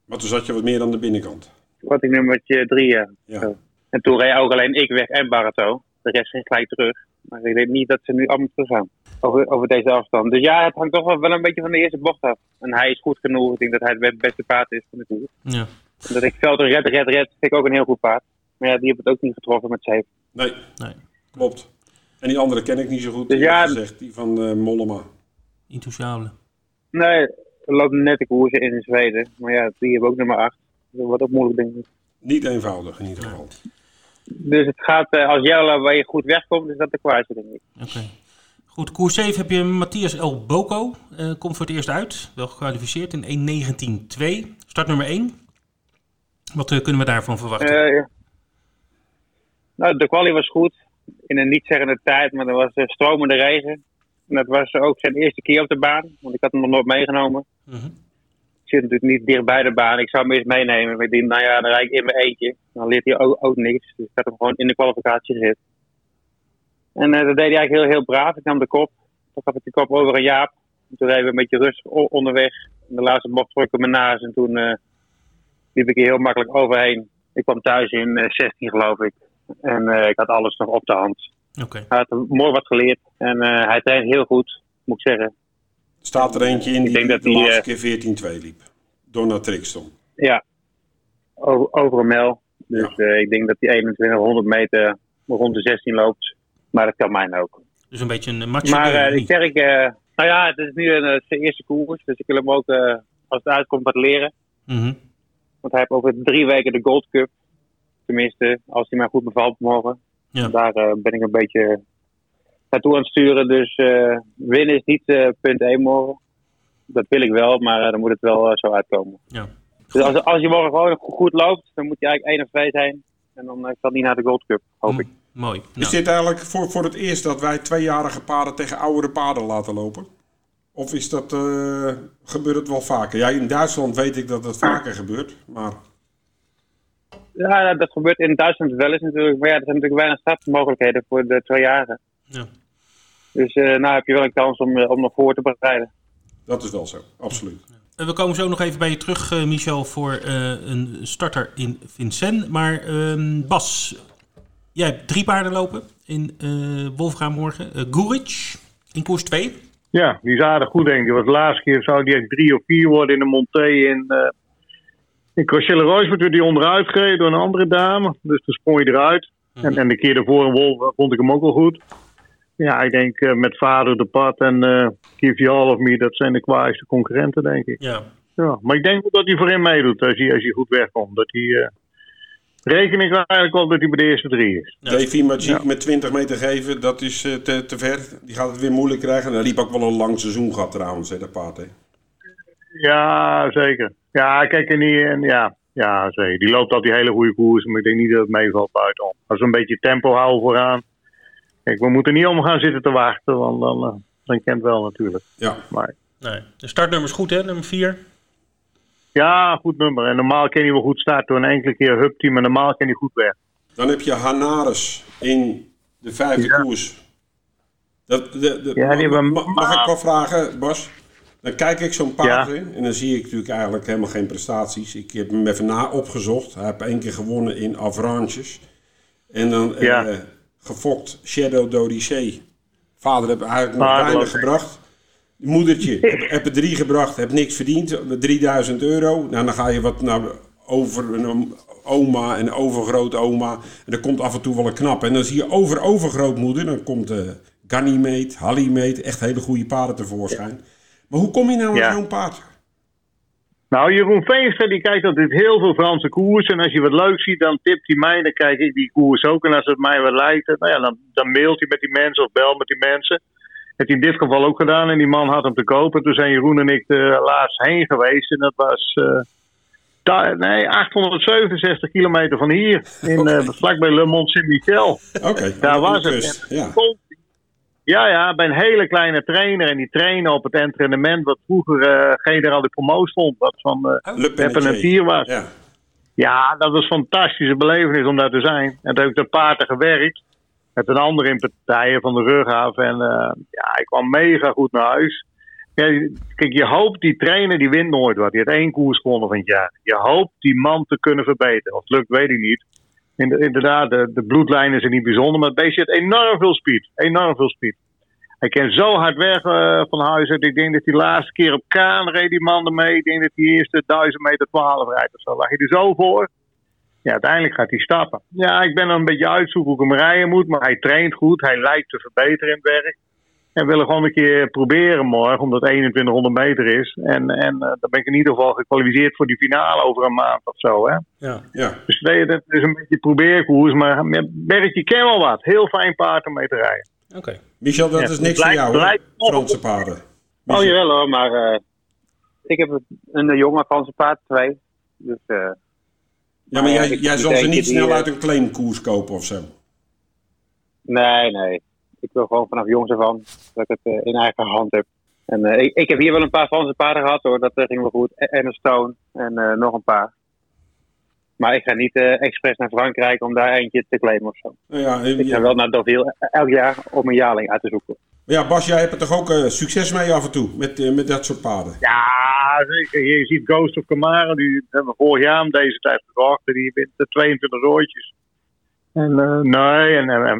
Maar toen zat je wat meer aan de binnenkant? Toen had ik nummertje 3, ja. En toen reed ook alleen ik weg en Barato. De rest ging gelijk terug. Maar ik weet niet dat ze nu allemaal terug gaan over deze afstand. Dus ja, het hangt toch wel een beetje van de eerste bocht af. En hij is goed genoeg. Ik denk dat hij het beste paard is van de koers. Ja. Dat ik Velder red, vind ik ook een heel goed paard. Maar ja, die heb het ook niet getroffen met 7. Nee, klopt. En die andere ken ik niet zo goed. Dus ja, gezegd, die van Mollema. Intouchable. Nee, er loopt net de koersen in Zweden. Maar ja, die hebben ook nummer 8. Dat wordt ook moeilijk, denk ik. Niet eenvoudig in ieder geval. Dus het gaat als Jelle waar je goed wegkomt, is dat de kwaaiste, denk ik. Oké. Goed, koers 7 heb je Matthias El Boco. Komt voor het eerst uit. Wel gekwalificeerd in 1.19.2. Start nummer 1. Wat kunnen we daarvan verwachten? Ja. Nou, de kwaliteit was goed. In een niet-zeggende tijd, maar er was stromende regen. En dat was ook zijn eerste keer op de baan, want ik had hem nog nooit meegenomen. Mm-hmm. Ik zit natuurlijk niet dicht bij de baan. Ik zou hem eerst meenemen. Maar ik denk, nou ja, dan rijd ik in mijn eentje. Dan leert hij ook niks. Dus ik had hem gewoon in de kwalificatie zitten. En dat deed hij eigenlijk heel braaf. Ik nam de kop. Toen gaf ik de kop over aan Jaap. En toen reden we een beetje rustig onderweg. En de laatste bocht trok ik me naast. En toen liep ik er heel makkelijk overheen. Ik kwam thuis in 16 geloof ik. En ik had alles nog op de hand. Okay. Hij had mooi wat geleerd. En hij traint heel goed, moet ik zeggen. Staat er eentje in die de laatste keer 14-2 liep. Door naar Trixton. Ja, over een mijl. Dus ik denk dat die 2100 meter rond de 16 loopt. Maar dat kan mij ook. Dus een beetje een match. Maar ik zeg, nou ja, het is nu zijn eerste koers. Dus ik wil hem ook, als het uitkomt, wat leren. Mm-hmm. Want hij heeft over 3 weken de Gold Cup. Tenminste, als hij mij goed bevalt morgen. Ja. Daar ben ik een beetje naartoe aan het sturen. Dus winnen is niet punt 1 morgen. Dat wil ik wel, maar dan moet het wel zo uitkomen. Ja. Dus als je morgen gewoon goed loopt, dan moet je eigenlijk 1 of 2 zijn. En dan kan niet naar de Gold Cup, hoop ik. Mooi. Nou. Is dit eigenlijk voor het eerst dat wij 2-jarige paarden tegen oudere paarden laten lopen? Of is dat, gebeurt het wel vaker? Ja, in Duitsland weet ik dat dat vaker gebeurt, maar... Ja, dat gebeurt in Duitsland wel eens natuurlijk. Maar ja, er zijn natuurlijk weinig startmogelijkheden voor de 2-jarigen. Ja. Dus nou heb je wel een kans om nog voor te bereiden. Dat is wel zo, absoluut. We komen zo nog even bij je terug, Michel, voor een starter in Vincennes. Maar Bas, jij hebt 3 paarden lopen in Wolvenga morgen. Guric in koers 2. Ja, die is aardig goed, denk ik. Die was de laatste keer, zou die echt 3 of 4 worden in de Monté. In craché la Roche werd die onderuit gereden door een andere dame. Dus toen sprong je eruit. En de keer daarvoor in Wolvenga vond ik hem ook wel goed. Ja, ik denk met Vader de Pad en Give You All of Me, dat zijn de kwaaiste concurrenten, denk ik. Ja. Ja, maar ik denk wel dat hij voorin meedoet als hij goed wegkomt. Dat hij, reken ik eigenlijk wel dat hij bij de eerste 3 is. Ja. Davy Magic met 20 meter geven, dat is te ver. Die gaat het weer moeilijk krijgen. En hij liep ook wel een lang seizoen gehad trouwens, hè, dat paard. Hè? Ja, zeker. Ja, kijk, en zeker. Die loopt al die hele goede koers, maar ik denk niet dat het meevalt buitenom. Als we een beetje tempo houden vooraan. Kijk, we moeten niet om gaan zitten te wachten, want dan kent wel natuurlijk. Ja. Maar... Nee. De startnummer is goed, hè? Nummer 4. Ja, goed nummer. En normaal kan hij wel goed starten. Een enkele keer hupt hij, maar normaal kan hij goed weg. Dan heb je Hanares in de 5e koers. Mag ik wel vragen, Bas? Dan kijk ik zo'n paard in en dan zie ik natuurlijk eigenlijk helemaal geen prestaties. Ik heb hem even opgezocht. Hij heeft 1 keer gewonnen in Avranches. En dan... gefokt, Shadow Dodicé. Vader heb eigenlijk nog weinig gebracht. Moedertje, heb er 3 gebracht, heb niks verdiend. €3.000. Nou, dan ga je wat naar over een oma en overgrootoma. En er komt af en toe wel een knap. En dan zie je overgrootmoeder. Dan komt Ganymede, Halimede, echt hele goede paarden tevoorschijn. Ja. Maar hoe kom je nou aan zo'n paard? Nou, Jeroen Veenstra die kijkt altijd heel veel Franse koers. En als je wat leuk ziet, dan tipt hij mij. Dan kijk ik die koers ook. En als het mij wat lijkt, dan mailt hij met die mensen of belt met die mensen. Dat heeft hij in dit geval ook gedaan. En die man had hem te kopen. Toen zijn Jeroen en ik er laatst heen geweest. En dat was 867 kilometer van hier. Vlakbij Le Mont Saint-Michel. Okay, daar was het. Ja, bij een hele kleine trainer. En die trainen op het entrainement wat vroeger General de Promo stond. Wat van Leppenetier was. Ja. Ja, dat was een fantastische belevenis om daar te zijn. En toen heb ik de paarden gewerkt. Met een ander in partijen van de rug af. En ik kwam mega goed naar huis. Ja, kijk, je hoopt die trainer, die wint nooit wat. Die had 1 koers gewonnen van het jaar. Je hoopt die man te kunnen verbeteren. Of het lukt, weet ik niet. Inderdaad, de bloedlijnen zijn niet bijzonder, maar het beestje heeft enorm veel speed. Enorm veel speed. Hij kan zo hard weg van huis uit. Ik denk dat hij de laatste keer op Kaan reed die man ermee. Ik denk dat hij eerst 1000 meter 12 rijdt of zo. Lag je er zo voor? Ja, uiteindelijk gaat hij stappen. Ja, ik ben dan een beetje uitzoeken hoe ik hem rijden moet, maar hij traint goed. Hij lijkt te verbeteren in het werk. En we willen gewoon een keer proberen morgen, omdat het 2100 meter is. En dan ben ik in ieder geval gekwalificeerd voor die finale over een maand of zo. Hè? Ja. Dus dat is een beetje probeerkoers. Maar Bert, je kent wel wat. Heel fijn paard om mee te rijden. Okay. Michel, dat is niks voor jou, hoor. Franse paarden. Michel. Oh, jawel hoor, maar ik heb een jonge Franse paard, 2. Dus, maar jij zal ze niet snel uit een claimkoers kopen of zo? Nee. Ik wil gewoon vanaf jongs ervan dat ik het in eigen hand heb. En ik heb hier wel een paar Franse paarden gehad hoor. Dat ging wel goed. En een Stone. En nog een paar. Maar ik ga niet expres naar Frankrijk om daar eentje te claimen of zo. Ik ga wel naar Deauville elk jaar om een jaarling uit te zoeken. Ja, Bas, jij hebt er toch ook succes mee af en toe met dat soort paarden? Ja, zeker. Je ziet Ghost of Camaro. Die hebben we vorig jaar om deze tijd gebracht. Die wint 22 rooitjes. En,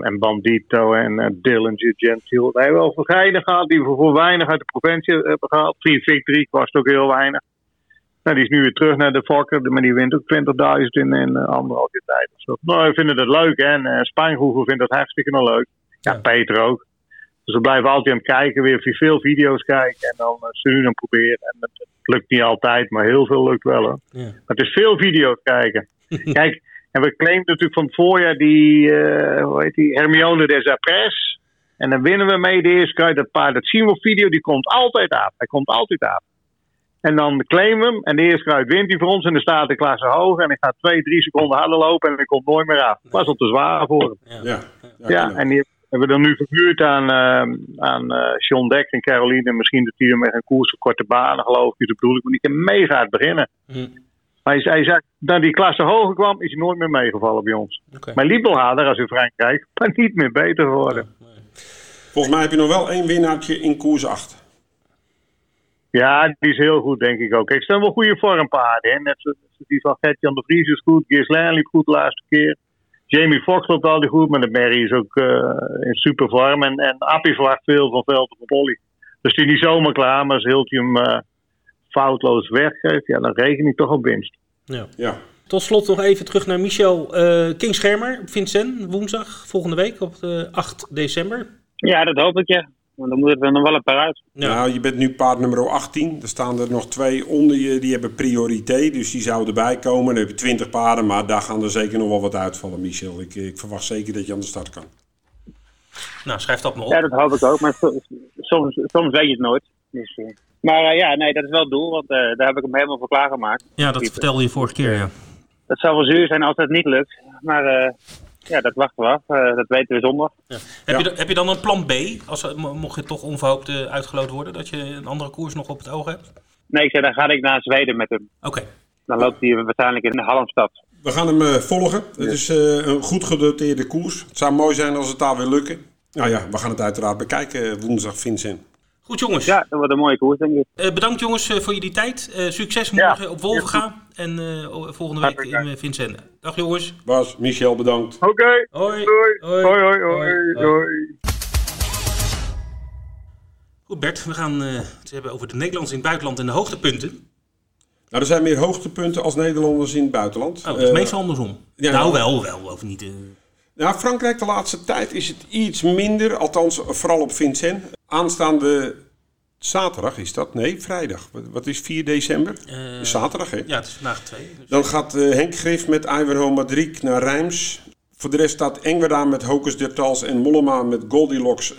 en Bandito en Dillinger Gentile. Daar hebben we over geinig gehad, die we voor weinig uit de provincie hebben gehaald. 3 Victory kost ook heel weinig. Nou, die is nu weer terug naar de Fokker, maar die wint ook 20.000 in anderhalf jaar tijd of zo. Nou, we vinden dat leuk, hè. En Spangroeven vindt dat hartstikke nog leuk. Ja, Peter ook. Dus we blijven altijd aan het kijken, weer veel video's kijken en dan sturen en proberen. En het lukt niet altijd, maar heel veel lukt wel, hoor. Ja. Maar het is veel video's kijken. Kijk. En we claimden natuurlijk van het voorjaar die Hermione des Apres. En dan winnen we mee de eerste keer dat paard. Dat zien we op video, die komt altijd af. Hij komt altijd af. En dan claimen we hem en de eerste kruid wint hij voor ons en dan staat de klasse hoog en hij gaat 2-3 seconden harder lopen en hij komt nooit meer af. Het was al te zwaar voor hem. Ja, en die hebben we dan nu verhuurd aan John Dek en Caroline. Misschien dat hij met een koers op korte banen, geloof ik, dat bedoel ik, want die kan mee gaat beginnen. Maar hij zei, dat die klasse hoger kwam, is hij nooit meer meegevallen bij ons. Okay. Maar liep wel harder als in Frankrijk, maar niet meer beter geworden. Nee. Volgens mij heb je nog wel één winnaartje in koers 8. Ja, die is heel goed, denk ik ook. Kijk, er zijn wel goede vormpaarden. Hè? Net zoals die van Gert-Jan de Vries is goed. Gislain liep goed de laatste keer. Jamie Foxx loopt altijd goed. Maar de Merrie is ook in super vorm. En Appie verwacht veel van Velden van Polly. Dus die is niet zomaar klaar. Maar als Hiltje hem foutloos weggeeft, ja, dan reken ik toch op winst. Ja. Tot slot nog even terug naar Michel Kingschermer. Vincent, woensdag, volgende week op 8 december. Ja, dat hoop ik, ja. Maar dan moeten er nog wel een paar uit. Ja. Nou, je bent nu paard nummer 18. Er staan er nog 2 onder je. Die hebben prioriteit. Dus die zouden erbij komen. Dan heb je 20 paarden. Maar daar gaan er zeker nog wel wat uitvallen, Michel. Ik verwacht zeker dat je aan de start kan. Nou, schrijf dat maar op. Ja, dat hoop ik ook. Maar soms weet je het nooit. Dus, dat is wel het doel. Want daar heb ik hem helemaal voor klaargemaakt. Ja, dat vertelde je vorige keer, ja. Dat zou wel zuur zijn als dat niet lukt. Maar... ja, dat wachten we af. Dat weten we zondag. Ja. Heb je dan een plan B? Mocht je toch onverhoopt uitgeloot worden? Dat je een andere koers nog op het oog hebt? Nee, dan ga ik naar Zweden met hem. Oké. Dan loopt hij waarschijnlijk in de Halmstad. We gaan hem volgen. Het is een goed gedoteerde koers. Het zou mooi zijn als het daar weer lukken. Nou ja, we gaan het uiteraard bekijken woensdag, Vincent. Goed jongens. Ja, dat wordt een mooie koers, denk ik. Bedankt jongens voor jullie tijd. Succes morgen op Wolvenga. En volgende week in Vincennes. Dag jongens. Bas, Michel, bedankt. Oké. Hoi. Hoi. Goed Bert, we gaan het hebben over de Nederlanders in het buitenland en de hoogtepunten. Nou, er zijn meer hoogtepunten als Nederlanders in het buitenland. Oh, dat is meestal andersom. Ja, nou wel, of niet. Nou, Frankrijk de laatste tijd is het iets minder, althans vooral op Vincennes. Aanstaande zaterdag is dat? Nee, vrijdag. Wat is 4 december? Zaterdag, hè? Ja, het is vandaag 2. Dus dan gaat Henk Griff met Ivanhoe Madriek naar Reims. Voor de rest staat Engwerda met Hokus Dertals en Mollema met Goldilocks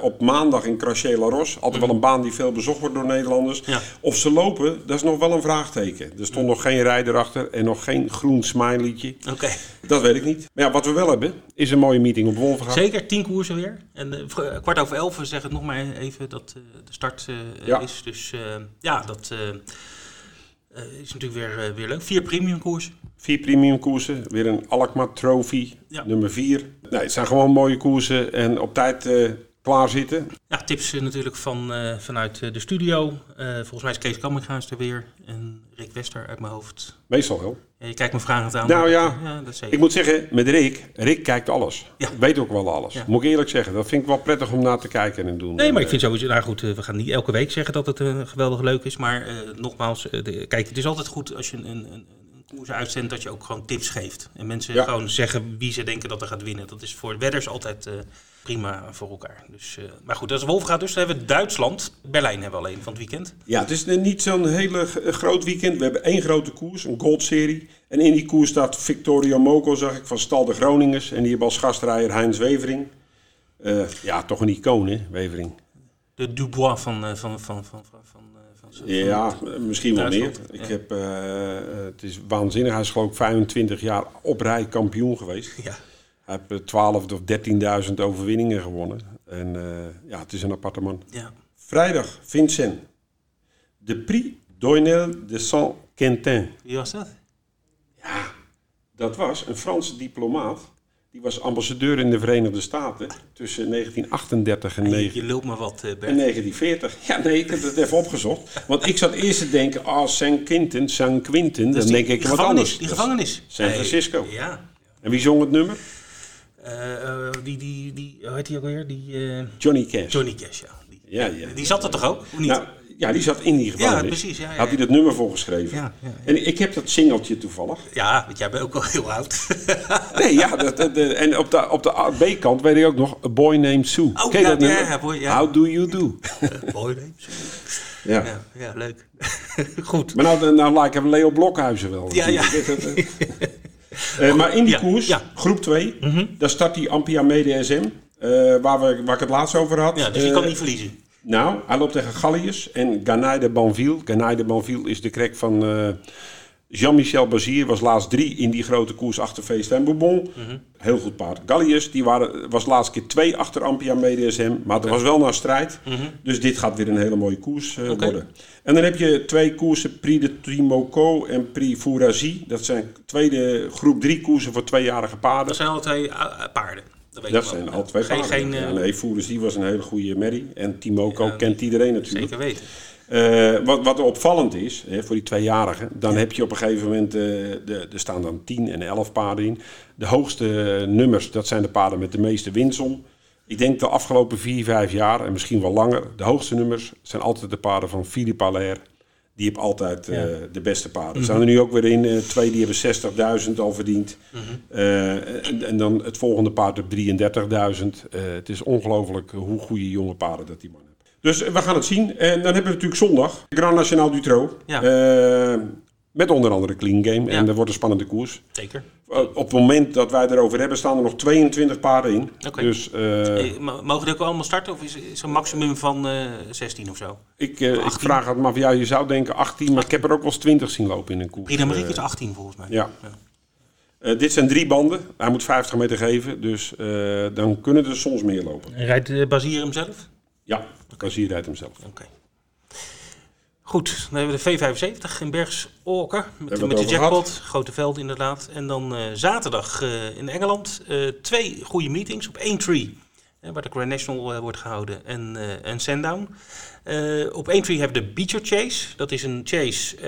op maandag in Craché la Roche. Altijd wel een baan die veel bezocht wordt door Nederlanders. Ja. Of ze lopen, dat is nog wel een vraagteken. Er stond nog geen rijder achter en nog geen groen smileytje. Okay. Dat weet ik niet. Maar ja, wat we wel hebben, is een mooie meeting op Wolvengaard. Zeker, 10 koersen weer. En 11:15, we zeggen het nog maar even, dat de start is. Dus dat... is natuurlijk weer leuk. 4 premium koersen. 4 premium koersen. Weer een Alkmaar Trophy. Ja. Nummer 4. Nee, het zijn gewoon mooie koersen. En op tijd klaar zitten. Ja, tips natuurlijk vanuit de studio. Volgens mij is Kees Kammergaans er weer. En Rick Wester uit mijn hoofd. Meestal wel. Ja, je kijkt me vragend aan. Nou ja dat zeker. Ik moet zeggen, met Rick kijkt alles. Ja. Weet ook wel alles. Ja. Moet ik eerlijk zeggen, dat vind ik wel prettig om naar te kijken en doen. Nee, maar ik vind sowieso, nou goed, we gaan niet elke week zeggen dat het geweldig leuk is. Maar nogmaals, kijk, het is altijd goed als je een koers uitzendt dat je ook gewoon tips geeft. En mensen gewoon zeggen wie ze denken dat er gaat winnen. Dat is voor wedders altijd prima voor elkaar. Dus, maar goed, dat is Wolvengaard dus. Dan hebben we Duitsland. Berlijn hebben we alleen van het weekend. Ja, het is niet zo'n hele groot weekend. We hebben 1 grote koers, een Gold-serie. En in die koers staat Victorio Moko, zag ik, van Stal de Groningers. En die hebben als gastrijder Heinz Wevering. Toch een icoon, hè, Wevering. De Dubois van ja, misschien wel meer. Ik heb, het is waanzinnig. Hij is geloof ik 25 jaar op rij kampioen geweest. Ja. Hij heeft 12.000 of 13.000 overwinningen gewonnen. En het is een aparte man. Ja. Vrijdag, Vincent. De Prix Doinel de Saint-Quentin. Wie was dat? Ja, dat was een Franse diplomaat. Die was ambassadeur in de Verenigde Staten tussen 1938 je lult maar wat, Bert. En 1940. Ja, nee, ik heb het even opgezocht. Want ik zat eerst te denken, Saint-Quentin, dan denk ik wat anders. Die gevangenis. San Francisco. Ja. En wie zong het nummer? Hoe heet die ook alweer? Johnny Cash. Johnny Cash, ja. Die zat er toch ook? Of niet? Nou, ja, die zat in die gevangenis. Ja, precies. Ja, had hij dat nummer voor geschreven. Ja. En ik heb dat singeltje toevallig. Ja, want jij bent ook al heel oud. Nee, ja. En op de B-kant weet ik ook nog A Boy Named Sue. Oh, ken je dat nummer? Ja. How do you do? A Boy Named Sue. Ja, leuk. Goed. Maar nou lijken Leo Blokhuizen wel. Ja. Maar in die koers, groep 2, daar start die Ampia mede SM. Waar ik het laatst over had. Ja, dus je kan niet verliezen. Nou, hij loopt tegen Galliërs en Ganay de Banville. Ganay de Banville is de krek van... Jean-Michel Bazier was laatst 3 in die grote koers achter Feest en Bourbon. Mm-hmm. Heel goed paard. Galliërs was laatst keer 2 achter Ampia mede SM. Maar het was wel naar strijd. Mm-hmm. Dus dit gaat weer een hele mooie koers worden. En dan heb je 2 koersen. Prix de Trimoco en Prix Fourazie. Dat zijn tweede groep 3 koersen voor 2-jarige paarden. Dat zijn al 2 paarden. Dat zijn al twee paarden. Nee, Fourazie was een hele goede merrie. En Trimoco kent iedereen natuurlijk. Zeker weten. Wat opvallend is, hè, voor die 2-jarigen... dan heb je op een gegeven moment... er staan dan 10 en 11 paarden in. De hoogste nummers, dat zijn de paarden met de meeste winsom. Ik denk de afgelopen 4-5 jaar, en misschien wel langer... de hoogste nummers zijn altijd de paarden van Philippe Allaire. Die heeft altijd de beste paarden. Mm-hmm. Staan er nu ook weer in. 2 die hebben 60.000 al verdiend. Mm-hmm. En dan het volgende paard op 33.000. Het is ongelooflijk hoe goede jonge paarden dat die man heeft. Dus we gaan het zien. En dan hebben we natuurlijk zondag. Grand National du Trot. Ja. Met onder andere Clean Game. Ja. En dat wordt een spannende koers. Zeker. Op het moment dat wij erover hebben, staan er nog 22 paarden in. Okay. Dus, mogen die ook allemaal starten? Of is een maximum van 16 of zo? Ik vraag het maar. Ja, je zou denken 18. Maar ik heb er ook wel eens 20 zien lopen in een koers. Prix is 18 volgens mij. Ja. Dit zijn 3 banden. Hij moet 50 meter geven. Dus dan kunnen er soms meer lopen. En rijdt Bazier hem zelf? Ja, Bazier rijdt hem zelf. Okay. Goed, dan hebben we de V75 in Bergs-Orker met de jackpot. Grote veld inderdaad. En dan zaterdag in Engeland 2 goede meetings op Aintree. Waar de Grand National wordt gehouden en Sandown. Op Aintree hebben we de Beecher Chase. Dat is een chase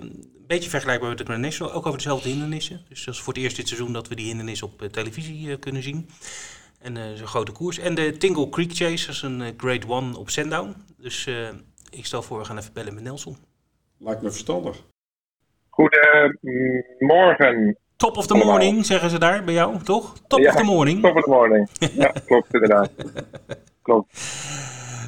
een beetje vergelijkbaar met de Grand National. Ook over dezelfde hindernissen. Dus dat is voor het eerst dit seizoen dat we die hindernissen op televisie kunnen zien. En zo'n grote koers. En de Tingle Creek Chase, dat is een Grade 1 op Sandown. Dus ik stel voor, we gaan even bellen met Nelson. Lijkt me verstandig. Goedemorgen. Top of the morning, zeggen ze daar bij jou, toch? Top of the morning. Ja, klopt inderdaad. Klopt.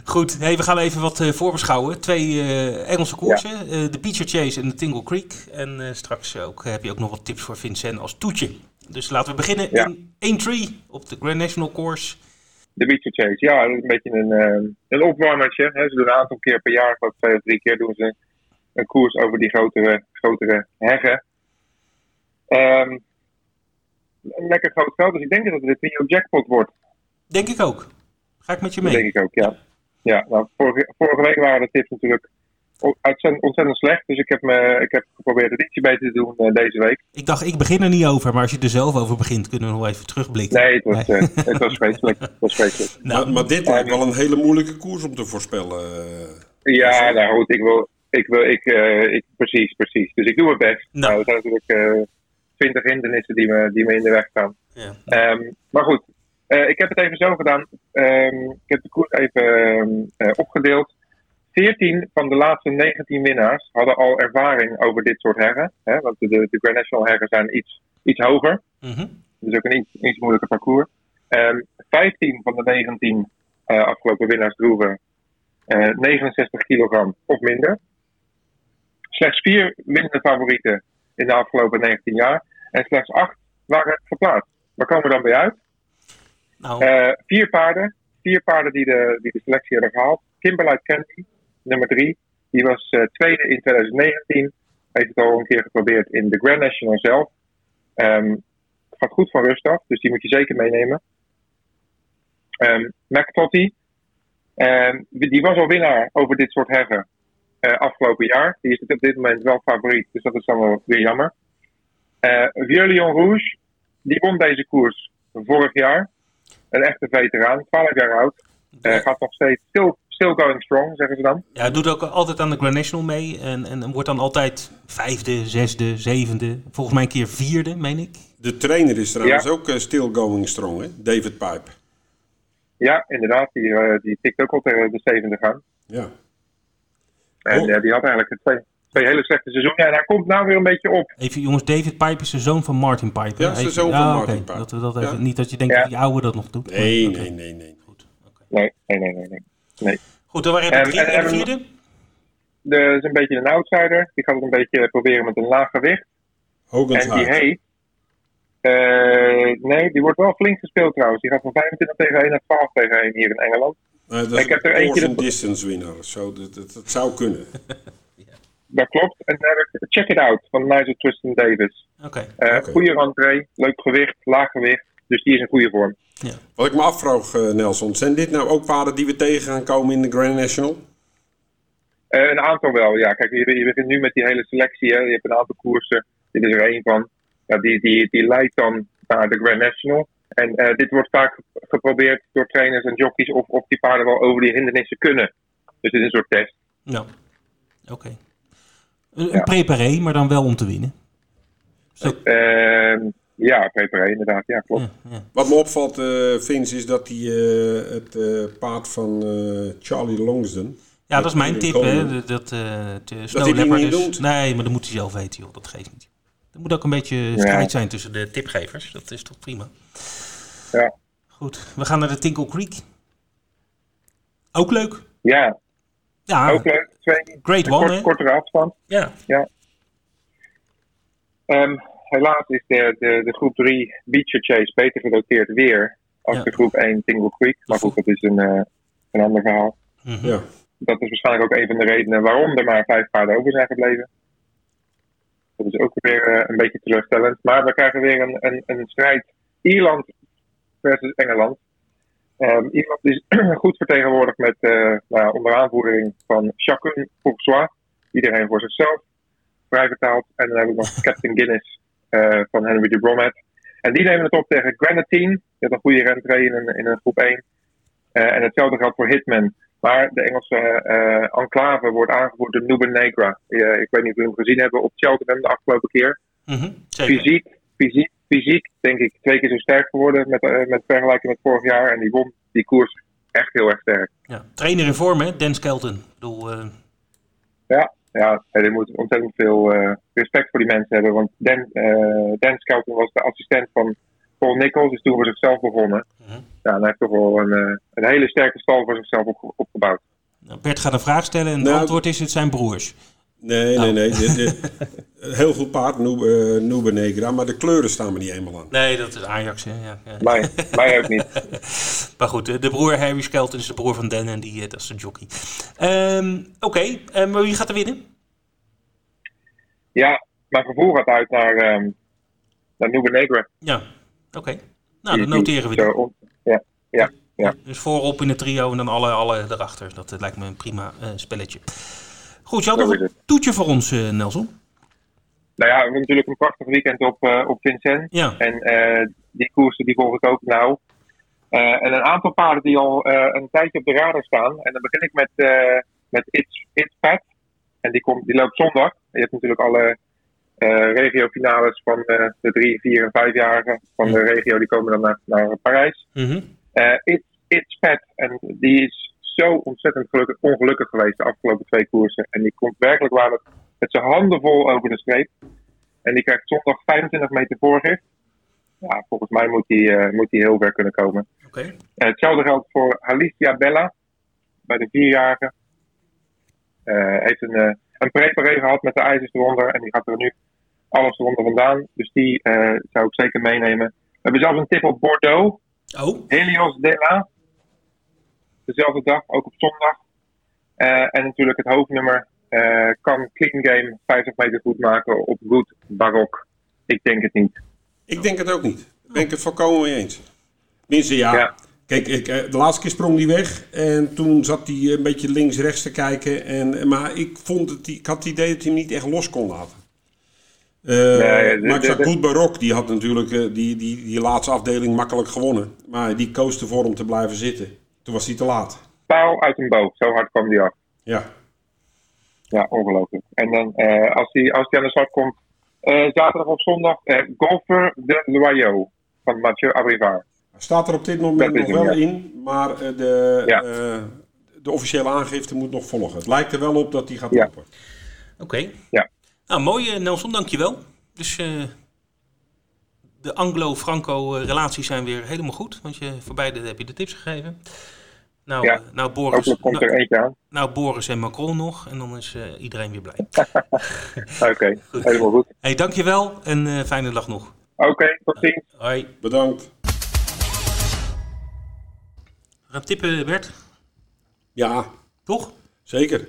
Goed, hey, we gaan even wat voorbeschouwen. 2 Engelse koersen, de Beecher Chase en de Tingle Creek. En straks heb je ook nog wat tips voor Vincent als toetje. Dus laten we beginnen in Aintree op de Grand National Course. De Beecher Chase, ja, dat is een beetje een opwarmertje. Hè. Ze doen een aantal keer per jaar, geloof ik 2 of 3 keer, doen ze een koers over die grotere heggen. Een lekker groot veld, dus ik denk dat dit een jackpot wordt. Denk ik ook. Ga ik met je mee? Dat denk ik ook, ja nou, vorige week waren de tips natuurlijk ontzettend slecht, dus ik heb geprobeerd het ietsje beter te doen deze week. Ik dacht, ik begin er niet over, maar als je er zelf over begint, kunnen we nog even terugblikken. Nee, het was vreselijk. Nou, maar dit lijkt wel een hele moeilijke koers om te voorspellen. Ja, nou goed, precies. Dus ik doe mijn best. Nou, er zijn natuurlijk 20 hindernissen die me in de weg staan. Ja. Maar goed, ik heb het even zo gedaan. Ik heb de koers even opgedeeld. 14 van de laatste 19 winnaars hadden al ervaring over dit soort heggen. Hè? Want de Grand National heggen zijn iets hoger. Mm-hmm. Dus ook een iets moeilijker parcours. 15 van de 19 afgelopen winnaars droegen 69 kilogram of minder. Slechts 4 winnende favorieten in de afgelopen 19 jaar. En slechts 8 waren geplaatst. Waar komen we dan bij uit? Nou. 4 paarden die de selectie hebben gehaald. Kimberlite Candy, nummer 3. Die was tweede in 2019. Hij heeft het al een keer geprobeerd in de Grand National zelf. Gaat goed van rust af, dus die moet je zeker meenemen. McTotty, die was al winnaar over dit soort heggen afgelopen jaar. Die is op dit moment wel favoriet, dus dat is dan wel weer jammer. Vieux Lion Rouge, die won deze koers vorig jaar. Een echte veteraan, 12 jaar oud. Gaat nog steeds still going strong, zeggen ze dan. Ja, doet ook altijd aan de Grand National mee. En wordt dan altijd 5e, 6e, 7e. Volgens mij een keer 4e, meen ik. De trainer is trouwens ook still going strong, hè? David Pipe. Ja, inderdaad. Die tikt ook al tegen de 70 aan. Ja. En die had eigenlijk twee hele slechte seizoenen. En hij komt nou weer een beetje op. Even jongens, David Pipe is de zoon van Martin Pipe. Ja, is de zoon van Martin Pipe. Dat we dat even, niet dat je denkt dat die oude dat nog doet. Nee. Goed. Okay. Nee. Goed, dan waren we de 3e en de 4e. Dat is een beetje een outsider. Die gaat het een beetje proberen met een laag gewicht. Hogan en die heet Nee, die wordt wel flink gespeeld trouwens. Die gaat van 25-1 naar 12-1 hier in Engeland. Dat ik heb er eentje dat... distance winnaar. Dat zou kunnen. Ja. Dat klopt. En Check It Out van Nigel Tristan Davis. Okay. Goede rentree, leuk gewicht, laag gewicht. Dus die is in goede vorm. Ja. Wat ik me afvroeg, Nelson, zijn dit nou ook paarden die we tegen gaan komen in de Grand National? Een aantal wel, ja. Kijk, je begint nu met die hele selectie. Hè. Je hebt een aantal koersen. Dit is er één van. Ja, die leidt dan naar de Grand National. En dit wordt vaak geprobeerd door trainers en jockeys of die paarden wel over die hindernissen kunnen. Dus dit is een soort test. Nou, oké. Een préparé, maar dan wel om te winnen. Zo... Ja, préparé inderdaad. Ja, klopt. Ja. Wat me opvalt, Vince, is dat hij het paard van Charlie Longsden... Ja, dat is mijn tip, hè. Dat hij die niet doet. Nee, maar dat moet hij zelf weten, joh. Dat geeft niet. Er moet ook een beetje strijd zijn tussen de tipgevers. Dat is toch prima. Ja. Goed, we gaan naar de Tinkle Creek. Ook leuk. Ja. Ook leuk. Great one, hè? Kortere afstand. Ja. Helaas is de groep 3 Beecher Chase beter gedoteerd weer als de groep 1 Tinkle Creek. Maar goed, dat is een ander verhaal. Mm-hmm. Ja. Dat is waarschijnlijk ook een van de redenen waarom er maar 5 paarden over zijn gebleven. Dat is ook weer een beetje teleurstellend. Maar we krijgen weer een strijd. Ierland versus Engeland. Ierland is goed vertegenwoordigd met onder aanvoering van Chacun Poursois. Iedereen voor zichzelf. Vrij vertaald. En dan hebben we nog Captain Guinness van Henry de Bromhead. En die nemen het op tegen Grenadine. Die had een goede rentree in een groep 1. En hetzelfde geldt voor Hitman. Maar de Engelse enclave wordt aangevoerd door Nuba Negra. Ik weet niet of jullie hem gezien hebben op Cheltenham de afgelopen keer. Mm-hmm, fysiek, denk ik, 2 keer zo sterk geworden met vergelijking met vorig jaar. En die won die koers echt heel erg sterk. Ja, trainer in vorm, hè? Dan Skelton. Ik bedoel, Ja, je moet ontzettend veel respect voor die mensen hebben. Want Dan Skelton was de assistent van Paul Nichols is toen voor zichzelf begonnen. Uh-huh. Ja, en hij heeft toch wel een hele sterke stal voor zichzelf opgebouwd. Nou, Bert gaat een vraag stellen en het antwoord is: het zijn broers. Nee. Heel goed paard, Nuba Negra, maar de kleuren staan me niet eenmaal aan. Nee, dat is Ajax, hè? Ja. Mij ook niet. Maar goed, de broer Harry Skelton is de broer van Dan en dat is de jockey. Oké, maar wie gaat er winnen? Ja, mijn gevoel gaat uit naar Nuba Negra. Ja. Oké. Nou, dat noteren we dan. Ja. Dus voorop in het trio en dan alle erachter. Dat lijkt me een prima spelletje. Goed, je had nog een toetje voor ons, Nelson. Nou ja, we hebben natuurlijk een prachtig weekend op Vincennes. Ja. En die koersen die volg ik ook nou. En een aantal paarden die al een tijdje op de radar staan. En dan begin ik met It's Pat. En die loopt zondag. Je hebt natuurlijk alle... regiofinales van de 3, 4 en 5-jarigen van de regio, die komen dan naar Parijs. Mm-hmm. It's Pet. En die is zo ontzettend ongelukkig geweest de afgelopen 2 koersen. En die komt werkelijk waar met zijn handen vol over de streep. En die krijgt zondag 25 meter voorgift. Ja, volgens mij moet die heel ver kunnen komen. Okay. Hetzelfde geldt voor Alicia Bella, bij de 4-jarigen. Heeft een preparé gehad met de ijzers eronder. En die gaat er nu alles eronder vandaan. Dus die zou ik zeker meenemen. We hebben zelfs een tip op Bordeaux. Oh. Helios Della. Dezelfde dag, ook op zondag. En natuurlijk het hoofdnummer. Kan Clean Game 50 meter goed maken op Good Barok. Ik denk het niet. Ik denk het ook niet. Ik ben het volkomen mee eens. Minstens ja. Kijk, de laatste keer sprong die weg en toen zat hij een beetje links-rechts te kijken. Maar ik had het idee dat hij hem niet echt los kon laten. Maar Goed Barok, die had natuurlijk die laatste afdeling makkelijk gewonnen. Maar die koos ervoor om te blijven zitten. Toen was hij te laat. Paal uit een boog, zo hard kwam die af. Ja, ongelooflijk. En dan als hij aan de start komt, zaterdag of zondag, Golfer de Loyaux van Mathieu Abrivard. Staat er op dit moment nog wel in, maar de officiële aangifte moet nog volgen. Het lijkt er wel op dat die gaat lopen. Oké. Ja. Nou, mooi Nelson, dankjewel. Dus de Anglo-Franco-relaties zijn weer helemaal goed, want voor beide heb je de tips gegeven. Nou, Boris, komt er eentje aan. Nou, Boris en Macron nog en dan is iedereen weer blij. Oké, helemaal goed. Hey, dankjewel en fijne dag nog. Oké, tot ziens. Hoi. Bedankt. Gaan tippen, Bert? Ja. Toch? Zeker.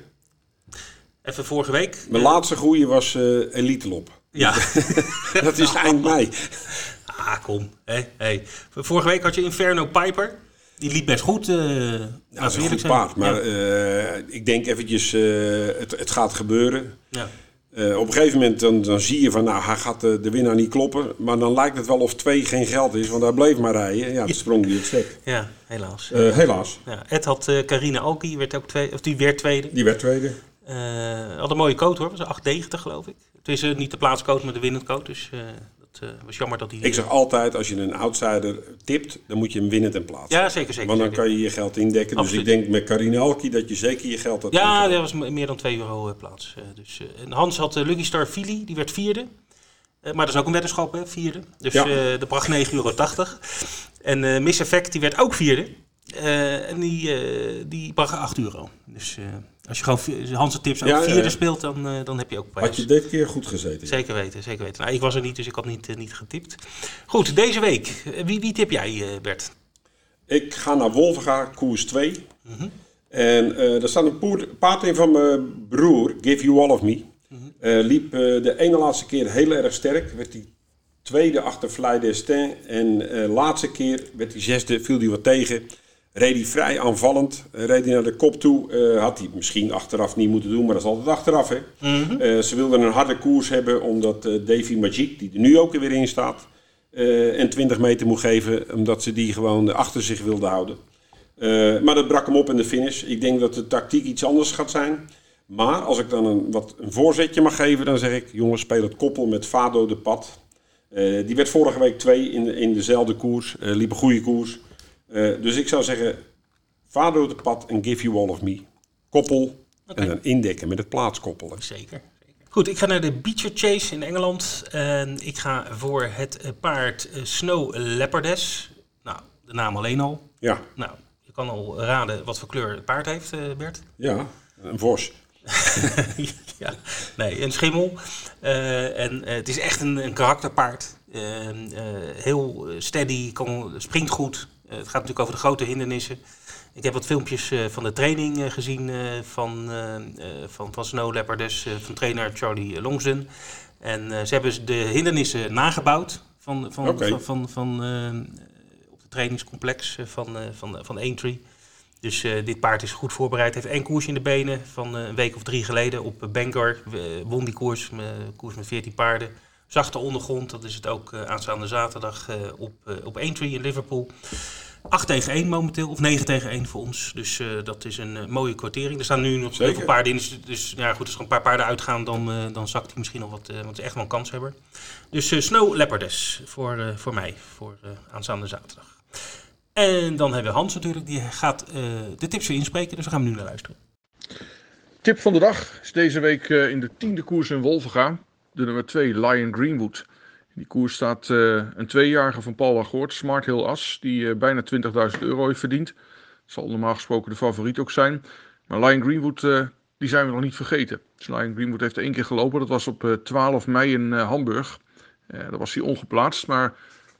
Even vorige week. Mijn laatste goeie was Elitelop. Ja. Dat is eind mei. Ah, kom. Hey. Vorige week had je Inferno Piper. Die liep best goed. Dat is een goed paard. Maar ik denk eventjes, het gaat gebeuren. Ja. Op een gegeven moment dan zie je van, nou, hij gaat de winnaar niet kloppen. Maar dan lijkt het wel of 2 geen geld is, want hij bleef maar rijden. Ja, dan sprong hij het stuk. Ja, helaas. Helaas. Ja, Ed had Carina ook, die werd tweede. Die werd tweede. Had een mooie coat hoor, was 8,90 geloof ik. Het is niet de plaatscoat, maar de winnendcoat. Dus dat was jammer dat die... Ik zeg altijd, als je een outsider tipt, dan moet je hem winnend en plaatsen. Ja, zeker. Want dan kan je je geld indekken. Absoluut. Dus ik denk met Carina Alki dat je zeker je geld had. Ja, dat was meer dan €2 plaats. En Hans had Lucky Star Fili, die werd 4e. Maar dat is ook een weddenschap, hè, 4e. Dus dat bracht €9,80. En Miss Effect, die werd ook 4e. En die bracht €8. Dus... als je gewoon Hans' tips over 4e speelt, dan heb je ook prijs. Had je dit keer goed gezeten? Zeker weten, zeker weten. Nou, ik was er niet, dus ik had niet getipt. Goed, deze week. Wie tip jij, Bert? Ik ga naar Wolvenga, koers 2. Mm-hmm. En daar staat een paard in van mijn broer, Give You All Of Me. Mm-hmm. Liep de ene laatste keer heel erg sterk. Werd hij tweede achter Fly Destin. En laatste keer werd hij 6e, viel hij wat tegen. Reed hij vrij aanvallend, reed hij naar de kop toe. Had hij misschien achteraf niet moeten doen, maar dat is altijd achteraf. Hè? Mm-hmm. Ze wilden een harde koers hebben, omdat Davy Magic, die er nu ook weer in staat... en 20 meter moet geven, omdat ze die gewoon achter zich wilden houden. Maar dat brak hem op in de finish. Ik denk dat de tactiek iets anders gaat zijn. Maar als ik dan een voorzetje mag geven, dan zeg ik... jongens, speel het koppel met Fado de Pad. Die werd vorige week 2 in dezelfde koers, liep een goede koers... dus ik zou zeggen, Vader op de pad en Give You All Of Me. Koppel en dan indekken met het plaatskoppelen. Zeker. Goed, ik ga naar de Beecher Chase in Engeland. En ik ga voor het paard Snow Leopardess. Nou, de naam alleen al. Ja. Nou, je kan al raden wat voor kleur het paard heeft, Bert. Ja, een vos. Ja, nee, een schimmel. Het is echt een karakterpaard. Heel steady, springt goed. Het gaat natuurlijk over de grote hindernissen. Ik heb wat filmpjes van de training gezien van Snow Leopardess, van trainer Charlie Longsden. En ze hebben de hindernissen nagebouwd op het trainingscomplex van Aintree. Dus dit paard is goed voorbereid. Heeft 1 koers in de benen van een week of 3 geleden op Bangor. Won die koers met 14 paarden. Zachte ondergrond, dat is het ook aanstaande zaterdag op Aintree in Liverpool. 8-1 momenteel, of 9-1 voor ons. Dus dat is een mooie kwartering. Er staan nu nog heel veel paarden in. Dus ja, goed, als er een paar paarden uitgaan, dan zakt hij misschien nog wat. Want het is echt wel een kanshebber. Dus Snow Leopardess voor mij, voor aanstaande zaterdag. En dan hebben we Hans natuurlijk, die gaat de tips weer inspreken. Dus daar gaan we nu naar luisteren. Tip van de dag is deze week in de 10e koers in Wolvenga. De nummer 2, Lion Greenwood. In die koers staat een 2-jarige van Paul Lagoort, Smart Hill As, die bijna €20.000 heeft verdiend. Dat zal normaal gesproken de favoriet ook zijn. Maar Lion Greenwood, die zijn we nog niet vergeten. Dus Lion Greenwood heeft 1 keer gelopen, dat was op 12 mei in Hamburg. Daar was hij ongeplaatst, maar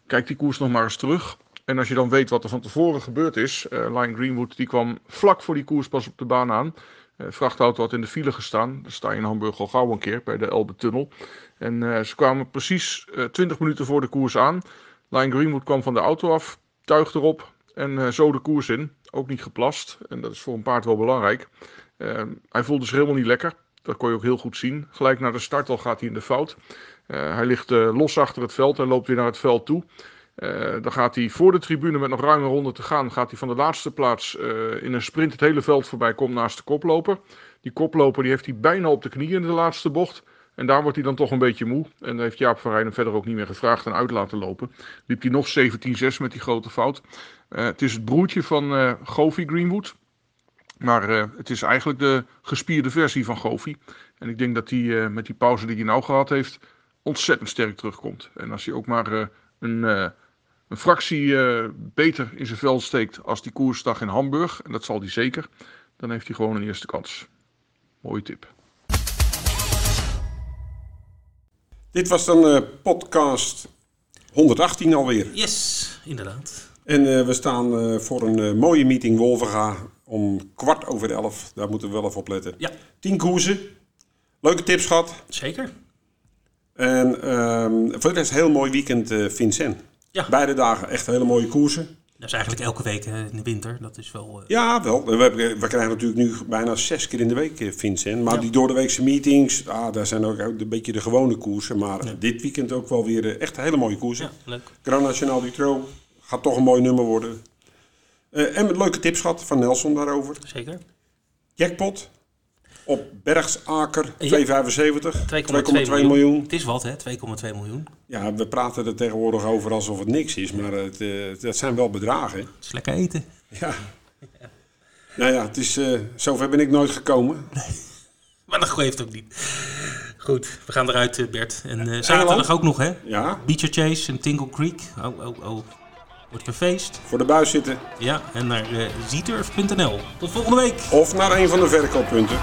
kijk die koers nog maar eens terug. En als je dan weet wat er van tevoren gebeurd is, Lion Greenwood die kwam vlak voor die koers pas op de baan aan. Vrachtauto had in de file gestaan. Daar sta je in Hamburg al gauw een keer bij de Elbe-tunnel. En ze kwamen precies 20 minuten voor de koers aan. Lion Greenwood kwam van de auto af, tuig erop en zo de koers in. Ook niet geplast en dat is voor een paard wel belangrijk. Hij voelde zich helemaal niet lekker. Dat kon je ook heel goed zien. Gelijk na de start al gaat hij in de fout. Hij ligt los achter het veld en loopt weer naar het veld toe. Dan gaat hij voor de tribune met nog ruime ronden te gaan. Gaat hij van de laatste plaats in een sprint het hele veld voorbij. Komt naast de koploper. Die koploper die heeft hij bijna op de knieën in de laatste bocht. En daar wordt hij dan toch een beetje moe. En daar heeft Jaap van Rijden verder ook niet meer gevraagd en uit laten lopen. Liep hij nog 17-6 met die grote fout. Het is het broertje van Govi Greenwood. Maar het is eigenlijk de gespierde versie van Govi. En ik denk dat hij met die pauze die hij nou gehad heeft ontzettend sterk terugkomt. En als hij ook maar een fractie beter in zijn veld steekt als die koersdag in Hamburg, en dat zal die zeker, dan heeft hij gewoon een eerste kans. Mooie tip. Dit was dan podcast 118 alweer. Yes, inderdaad. En we staan voor een mooie meeting Wolvenga om 11:15. Daar moeten we wel even op letten. Ja. 10 koersen. Leuke tips gehad. Zeker. En voor de rest heel mooi weekend Vincennes. Ja. Beide dagen echt hele mooie koersen. Dat is eigenlijk elke week in de winter. Dat is wel... Ja, wel. We krijgen natuurlijk nu bijna 6 keer in de week Vincent. Maar ja, die doordeweekse meetings, daar zijn ook een beetje de gewone koersen. Maar ja, dit weekend ook wel weer echt hele mooie koersen. Ja, leuk. Grand National du Trot gaat toch een mooi nummer worden. En met leuke tips gehad van Nelson daarover. Zeker. Jackpot op Bergsaker 2,75. 2,2 miljoen. Het is wat, hè? 2,2 miljoen. Ja, we praten er tegenwoordig over alsof het niks is. Maar dat zijn wel bedragen. Het is lekker eten. Ja. Ja. Nou ja, het is, zover ben ik nooit gekomen. Nee. Maar dat geeft ook niet. Goed, we gaan eruit, Bert. En zaterdag ook nog, hè? Ja. Beecher Chase en Tingle Creek. Oh. Wordt gefeest. Voor de buis zitten. Ja, en naar zieturf.nl. Tot volgende week. Of naar een van de verkooppunten.